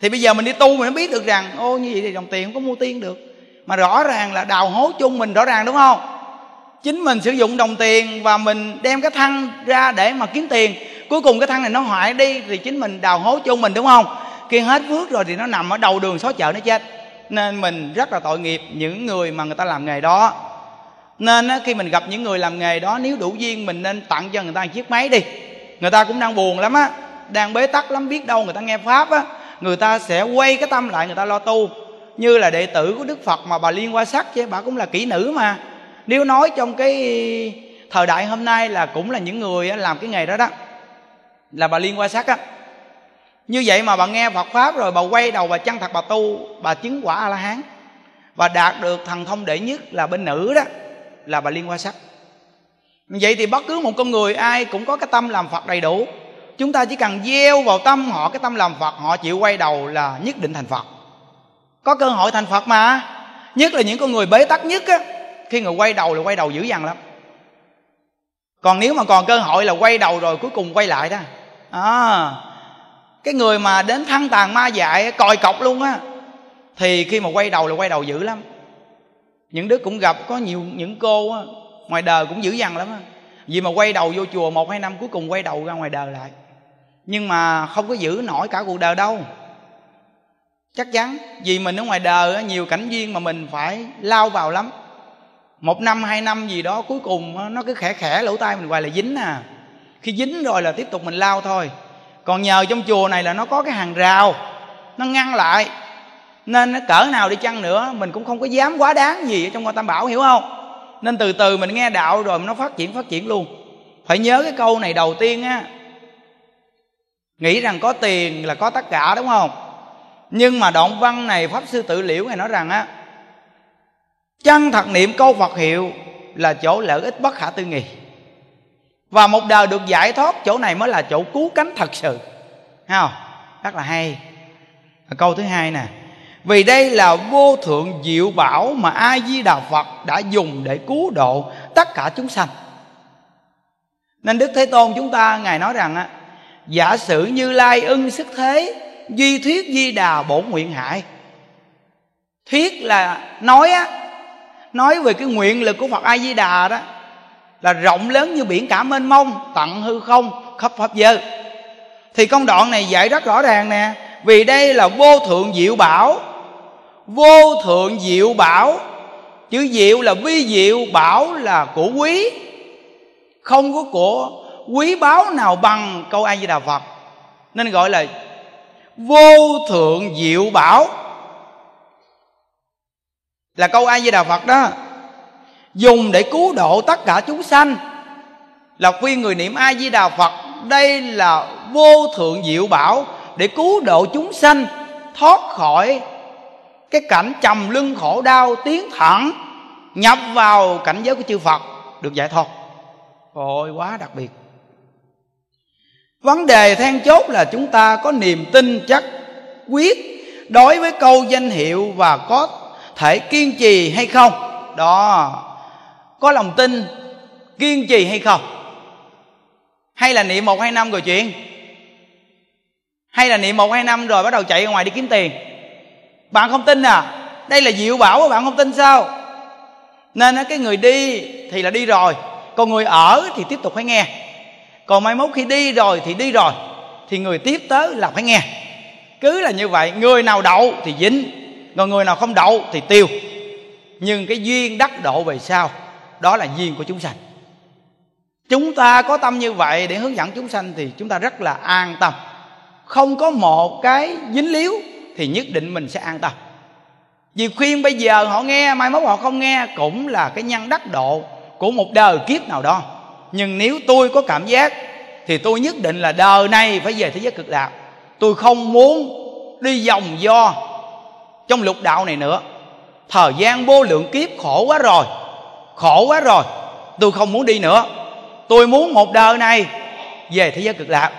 Thì bây giờ mình đi tu mình mới biết được rằng ô như vậy thì đồng tiền không có mua tiên được, mà rõ ràng là đào hố chung mình, rõ ràng đúng không? Chính mình sử dụng đồng tiền và mình đem cái thân ra để mà kiếm tiền, cuối cùng cái thân này nó hoại đi thì chính mình đào hố chung mình, đúng không? Khi hết phước rồi thì nó nằm ở đầu đường xó chợ nó chết. Nên mình rất là tội nghiệp những người mà người ta làm nghề đó. Nên khi mình gặp những người làm nghề đó, nếu đủ duyên mình nên tặng cho người ta một chiếc máy đi, người ta cũng đang buồn lắm á, đang bế tắc lắm, biết đâu người ta nghe pháp á, người ta sẽ quay cái tâm lại, người ta lo tu. Như là đệ tử của Đức Phật mà bà Liên Hoa Sắc chứ, bà cũng là kỹ nữ mà. Nếu nói trong cái thời đại hôm nay là cũng là những người làm cái nghề đó đó, là bà Liên Hoa Sắc á. Như vậy mà bà nghe Phật pháp rồi bà quay đầu, bà chân thật, bà tu, bà chứng quả A La Hán và đạt được thần thông đệ nhất là bên nữ đó, là bà Liên Hoa Sắc. Vậy thì bất cứ một con người ai cũng có cái tâm làm Phật đầy đủ. Chúng ta chỉ cần gieo vào tâm họ cái tâm làm Phật, họ chịu quay đầu là nhất định thành Phật. Có cơ hội thành Phật mà. Nhất là những con người bế tắc nhất á, khi người quay đầu là quay đầu dữ dằn lắm. Còn nếu mà còn cơ hội là quay đầu rồi cuối cùng quay lại đó à, cái người mà đến thân tàn ma dại còi cọc luôn á, thì khi mà quay đầu là quay đầu dữ lắm. Những đứa cũng gặp có nhiều những cô á, ngoài đời cũng dữ dằn lắm á, vì mà quay đầu vô chùa một hai năm cuối cùng quay đầu ra ngoài đời lại. Nhưng mà không có giữ nổi cả cuộc đời đâu, chắc chắn. Vì mình ở ngoài đời nhiều cảnh duyên mà mình phải lao vào lắm. Một năm hai năm gì đó cuối cùng nó cứ khẽ khẽ lỗ tai mình hoài là dính à. Khi dính rồi là tiếp tục mình lao thôi. Còn nhờ trong chùa này là nó có cái hàng rào, nó ngăn lại, nên nó cỡ nào đi chăng nữa mình cũng không có dám quá đáng gì ở trong ngôi Tam Bảo, hiểu không? Nên từ từ mình nghe đạo rồi nó phát triển phát triển luôn. Phải nhớ cái câu này đầu tiên á. Nghĩ rằng có tiền là có tất cả, đúng không? Nhưng mà đoạn văn này Pháp Sư Tự Liễu này nói rằng á, chân thật niệm câu Phật hiệu là chỗ lợi ích bất khả tư nghị, và một đời được giải thoát, chỗ này mới là chỗ cứu cánh thật sự. Thấy không? Rất là hay. Và câu thứ hai nè, vì đây là vô thượng diệu bảo mà A Di Đà Phật đã dùng để cứu độ tất cả chúng sanh. Nên Đức Thế Tôn chúng ta ngài nói rằng á, giả sử Như Lai ưng sức thế, duy thuyết Di Đà bổn nguyện hải. Thuyết là nói á, nói về cái nguyện lực của Phật A Di Đà đó là rộng lớn như biển cả mênh mông, tận hư không khắp pháp giới. Thì công đoạn này dạy rất rõ ràng nè, vì đây là vô thượng diệu bảo. Vô thượng diệu bảo, chữ diệu là vi diệu, bảo là của quý. Không có của quý báu nào bằng câu A Di Đà Phật, nên gọi là vô thượng diệu bảo. Là câu A Di Đà Phật đó, dùng để cứu độ tất cả chúng sanh. Là khuyên người niệm A Di Đà Phật, đây là vô thượng diệu bảo để cứu độ chúng sanh thoát khỏi cái cảnh trầm luân khổ đau, tiến thẳng nhập vào cảnh giới của chư Phật, được giải thoát. Ôi quá đặc biệt. Vấn đề then chốt là chúng ta có niềm tin chắc quyết đối với câu danh hiệu và có thể kiên trì hay không. Đó, có lòng tin kiên trì hay không, hay là niệm một hai năm rồi chuyện, hay là niệm một hai năm rồi bắt đầu chạy ra ngoài đi kiếm tiền. Bạn không tin à? Đây là diệu bảo, bạn không tin sao? Nên cái người đi thì là đi rồi, còn người ở thì tiếp tục phải nghe. Còn mai mốt khi đi rồi thì đi rồi, thì người tiếp tới là phải nghe. Cứ là như vậy, người nào đậu thì dính, còn người nào không đậu thì tiêu. Nhưng cái duyên đắc độ về sau, đó là duyên của chúng sanh. Chúng ta có tâm như vậy để hướng dẫn chúng sanh thì chúng ta rất là an tâm. Không có một cái dính líu thì nhất định mình sẽ an tâm. Vì khuyên bây giờ họ nghe, mai mốt họ không nghe, cũng là cái nhân đắc độ của một đời kiếp nào đó. Nhưng nếu tôi có cảm giác thì tôi nhất định là đời này phải về thế giới cực lạc. Tôi không muốn đi vòng vo trong lục đạo này nữa. Thời gian vô lượng kiếp khổ quá rồi, khổ quá rồi, tôi không muốn đi nữa. Tôi muốn một đời này về thế giới cực lạc.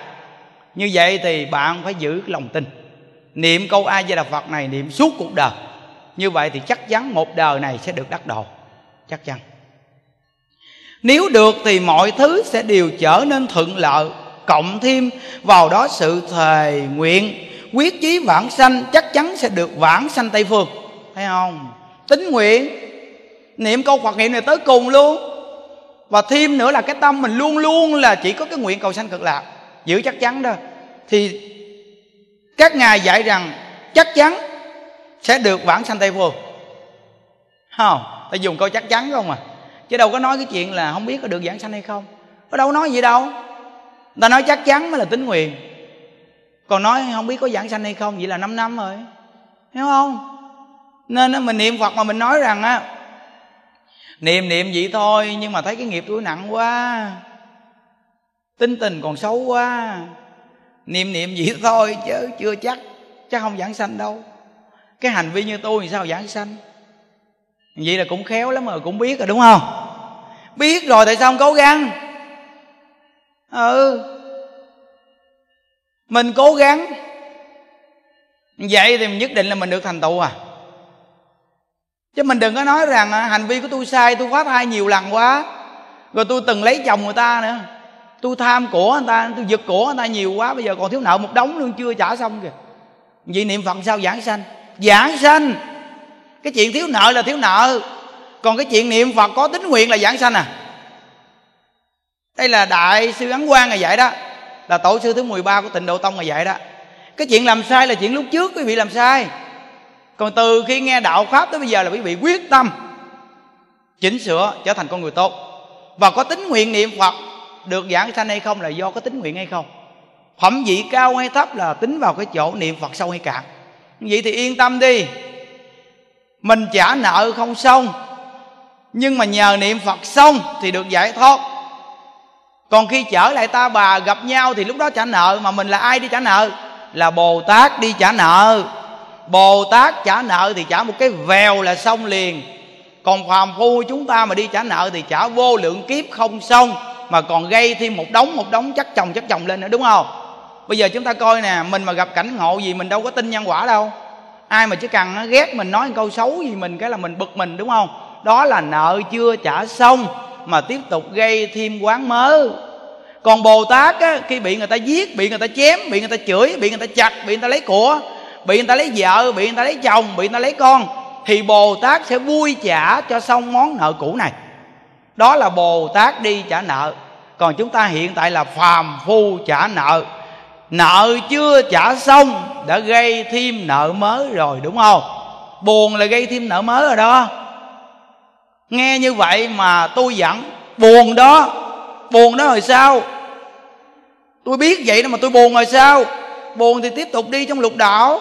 Như vậy thì bạn phải giữ lòng tin, niệm câu A Di Đà Phật này, niệm suốt cuộc đời. Như vậy thì chắc chắn một đời này sẽ được đắc độ, chắc chắn. Nếu được thì mọi thứ sẽ đều trở nên thuận lợi, cộng thêm vào đó sự thề nguyện quyết chí vãng sanh, chắc chắn sẽ được vãng sanh Tây Phương. Thấy không? Tín nguyện, niệm câu Phật niệm này tới cùng luôn. Và thêm nữa là cái tâm mình luôn luôn là chỉ có cái nguyện cầu sanh cực lạc, giữ chắc chắn đó. Thì các ngài dạy rằng chắc chắn sẽ được vãng sanh Tây Phương. Không, ta dùng câu chắc chắn không à, chứ đâu có nói cái chuyện là không biết có được vãng sanh hay không. Ở đâu nói gì đâu. Ta nói chắc chắn mới là tín nguyện. Còn nói không biết có giảng sanh hay không, vậy là năm năm rồi, hiểu không? Nên mình niệm Phật mà mình nói rằng á, niệm niệm vậy thôi, nhưng mà thấy cái nghiệp tôi nặng quá, tính tình còn xấu quá, niệm niệm vậy thôi chứ chưa chắc, chắc không giảng sanh đâu. Cái hành vi như tôi thì sao giảng sanh? Vậy là cũng khéo lắm rồi, cũng biết rồi đúng không? Biết rồi tại sao không cố gắng? Ừ, mình cố gắng vậy thì nhất định là mình được thành tựu à. Chứ mình đừng có nói rằng hành vi của tôi sai, tôi phá thai nhiều lần quá, rồi tôi từng lấy chồng người ta nữa, tôi tham của người ta, tôi giật của người ta nhiều quá, bây giờ còn thiếu nợ một đống luôn chưa trả xong kìa. Vậy niệm Phật sao giảng sanh? Giảng sanh. Cái chuyện thiếu nợ là thiếu nợ, còn cái chuyện niệm Phật có tín nguyện là giảng sanh à. Đây là Đại Sư Ấn Quang là vậy đó, là tổ sư thứ mười ba của Tịnh Độ Tông là vậy đó. Cái chuyện làm sai là chuyện lúc trước quý vị làm sai, còn từ khi nghe đạo pháp tới bây giờ là quý vị quyết tâm chỉnh sửa trở thành con người tốt. Và có tín nguyện niệm Phật được giảng sanh hay không là do có tín nguyện hay không, phẩm vị cao hay thấp là tính vào cái chỗ niệm Phật sâu hay cạn. Vậy thì yên tâm đi, mình trả nợ không xong, nhưng mà nhờ niệm Phật xong thì được giải thoát. Còn khi trở lại ta bà gặp nhau thì lúc đó trả nợ, mà mình là ai đi trả nợ? Là Bồ Tát đi trả nợ. Bồ Tát trả nợ thì trả một cái vèo là xong liền. Còn phàm phu chúng ta mà đi trả nợ thì trả vô lượng kiếp không xong, mà còn gây thêm một đống một đống chắc chồng chắc chồng lên nữa, đúng không? Bây giờ chúng ta coi nè, mình mà gặp cảnh ngộ gì mình đâu có tin nhân quả đâu. Ai mà chỉ cần nó ghét mình, nói một câu xấu gì mình cái là mình bực mình, đúng không? Đó là nợ chưa trả xong mà tiếp tục gây thêm quán mớ. Còn Bồ Tát á, khi bị người ta giết, bị người ta chém, bị người ta chửi, bị người ta chặt, bị người ta lấy của, bị người ta lấy vợ, bị người ta lấy chồng, bị người ta lấy con, thì Bồ Tát sẽ vui trả cho xong món nợ cũ này. Đó là Bồ Tát đi trả nợ. Còn chúng ta hiện tại là phàm phu trả nợ, nợ chưa trả xong đã gây thêm nợ mới rồi, đúng không? Buồn là gây thêm nợ mới rồi đó. Nghe như vậy mà tôi giận, buồn đó. Buồn đó rồi sao? Tôi biết vậy đó mà tôi buồn rồi sao? Buồn thì tiếp tục đi trong lục đạo.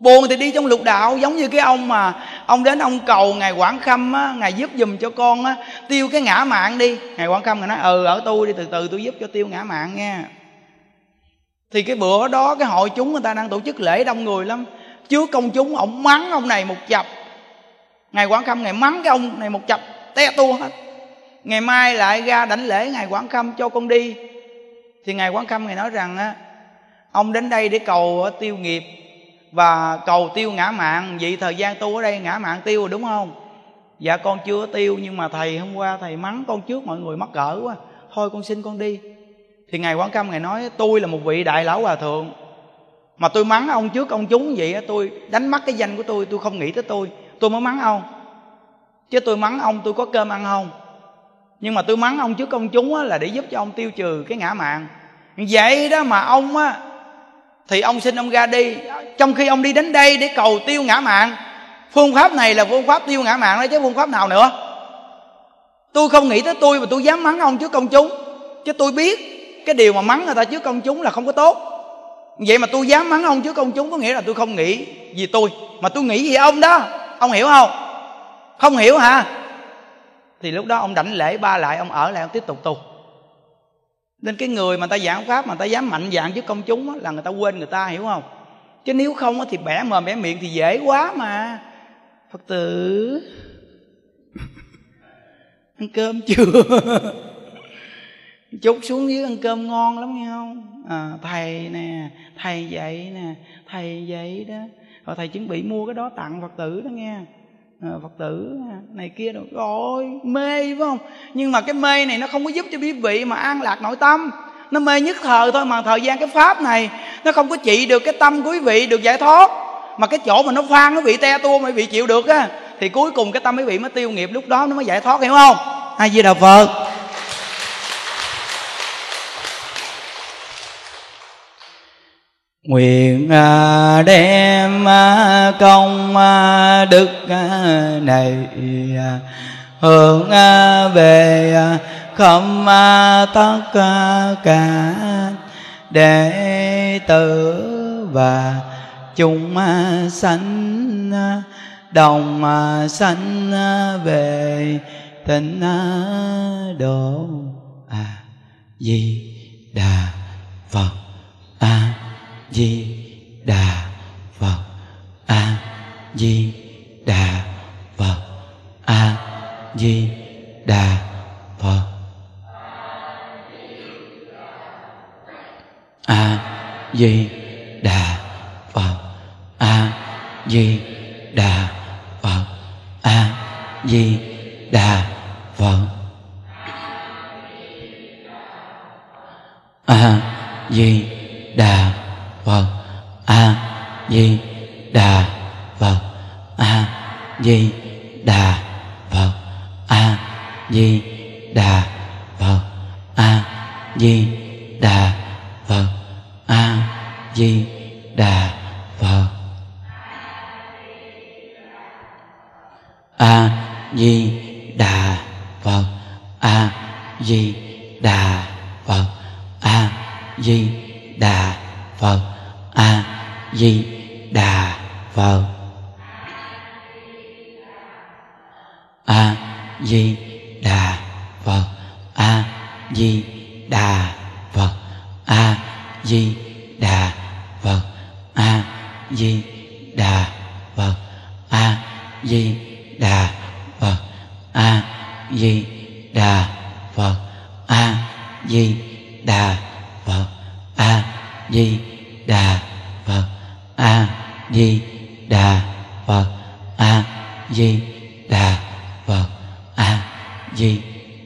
Buồn thì đi trong lục đạo. Giống như cái ông mà ông đến ông cầu Ngài Quảng Khâm á, Ngài giúp dùm cho con á, tiêu cái ngã mạng đi. Ngài Quảng Khâm Ngài nói ừ ở tôi đi, từ từ tôi giúp cho tiêu ngã mạng nha. Thì cái bữa đó cái hội chúng người ta đang tổ chức lễ đông người lắm, trước công chúng ông mắng ông này một chập. Ngài Quảng Khâm Ngài mắng cái ông này một chập te tua hết. Ngày mai lại ra đảnh lễ Ngài Quảng Khâm cho con đi. Thì Ngài Quảng Khâm Ngài nói rằng á, ông đến đây để cầu tiêu nghiệp và cầu tiêu ngã mạng. Vậy thời gian tu ở đây ngã mạng tiêu rồi đúng không? Dạ con chưa tiêu, nhưng mà thầy hôm qua thầy mắng con trước mọi người mắc cỡ quá, thôi con xin con đi. Thì Ngài Quảng Khâm Ngài nói tôi là một vị đại lão hòa thượng, mà tôi mắng ông trước ông chúng vậy á, tôi đánh mất cái danh của tôi, tôi không nghĩ tới tôi, tôi mới mắng ông. Chứ tôi mắng ông tôi có cơm ăn không? Nhưng mà tôi mắng ông trước công chúng là để giúp cho ông tiêu trừ cái ngã mạng. Vậy đó mà ông á, thì ông xin ông ra đi, trong khi ông đi đến đây để cầu tiêu ngã mạng. Phương pháp này là phương pháp tiêu ngã mạng đó chứ phương pháp nào nữa. Tôi không nghĩ tới tôi mà tôi dám mắng ông trước công chúng. Chứ tôi biết cái điều mà mắng người ta trước công chúng là không có tốt. Vậy mà tôi dám mắng ông trước công chúng có nghĩa là tôi không nghĩ vì tôi, mà tôi nghĩ vì ông đó. Ông hiểu không? Không hiểu hả? Thì lúc đó ông đảnh lễ ba lại, ông ở lại, ông tiếp tục tu. Nên cái người mà ta giảng pháp mà ta dám mạnh dạn trước công chúng là người ta quên người ta, hiểu không? Chứ nếu không thì bẻ mồm bẻ miệng thì dễ quá mà. Phật tử ăn cơm chưa? Chút xuống dưới ăn cơm ngon lắm nghe không? À, thầy nè, thầy dạy nè, thầy dạy đó. Rồi thầy chuẩn bị mua cái đó tặng Phật tử đó nghe. Phật tử này kia rồi, ôi mê phải không? Nhưng mà cái mê này nó không có giúp cho quý vị mà an lạc nội tâm. Nó mê nhất thời thôi, mà thời gian cái pháp này nó không có trị được cái tâm của quý vị được giải thoát. Mà cái chỗ mà nó phan nó bị te tua mà quý vị chịu được á, thì cuối cùng cái tâm quý vị mới tiêu nghiệp, lúc đó nó mới giải thoát, hiểu không? A Di Đà Phật. Nguyện đem công đức này hướng về khắp tất cả đệ tử và chúng sanh đồng sanh về Tịnh Độ. A Di Đà Phật, A Di Đà Phật, A Di Đà Phật, A Di Đà Phật, A Di Đà Phật, A Di Đà Phật, A Di Đà Phật, A Di Đà Phật, A Di Đà Phật, A Di Đà Phật, A Di Đà Phật, A Di Đà Phật, A Di Đà Phật, A Di Đà Phật, A Di Đà Phật, A Di Đà Phật, A Di Đà Phật, A Di Đà Phật, A Di Đà Phật, A Di Đà Phật, A Di Đà Phật, A Di Đà Phật, A Di Đà Phật, A Di Đà Phật, A Di Đà Phật, A Di Đà Phật, A Di Đà Phật, A Di Đà Phật, A Di Đà Phật, A Di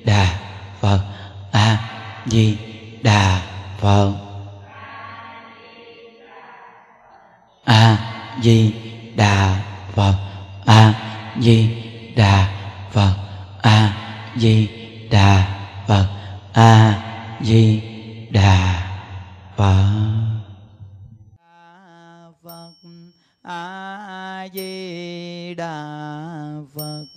Đà Phật, A Di Đà Phật, A Di Đà Phật, A Di Đà Phật. A Di Đà Phật, A Di Đà Phật, A Di Đà Phật, A Di Đà Phật,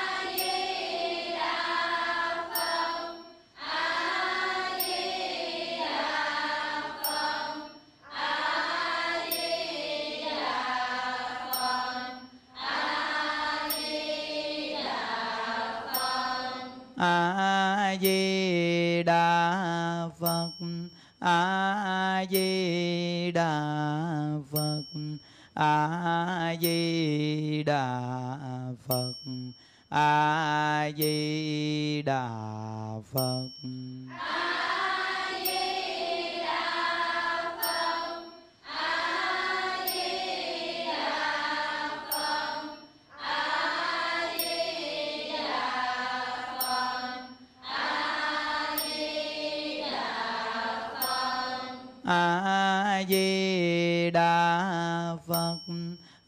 A Di Đà A Di Đà Phật,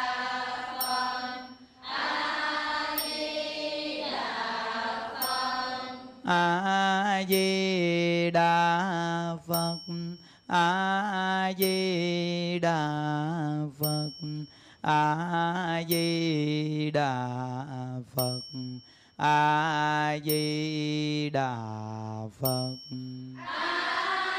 A Di Đà Phật, A Di Đà Phật, A Di Đà Phật, A Di Đà Phật, A Di Đà Phật, A Di Đà Phật, A Di Đà Phật, A Di Đà Phật, A Di Đà Phật, A Di Đà Phật,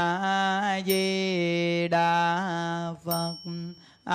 Phật,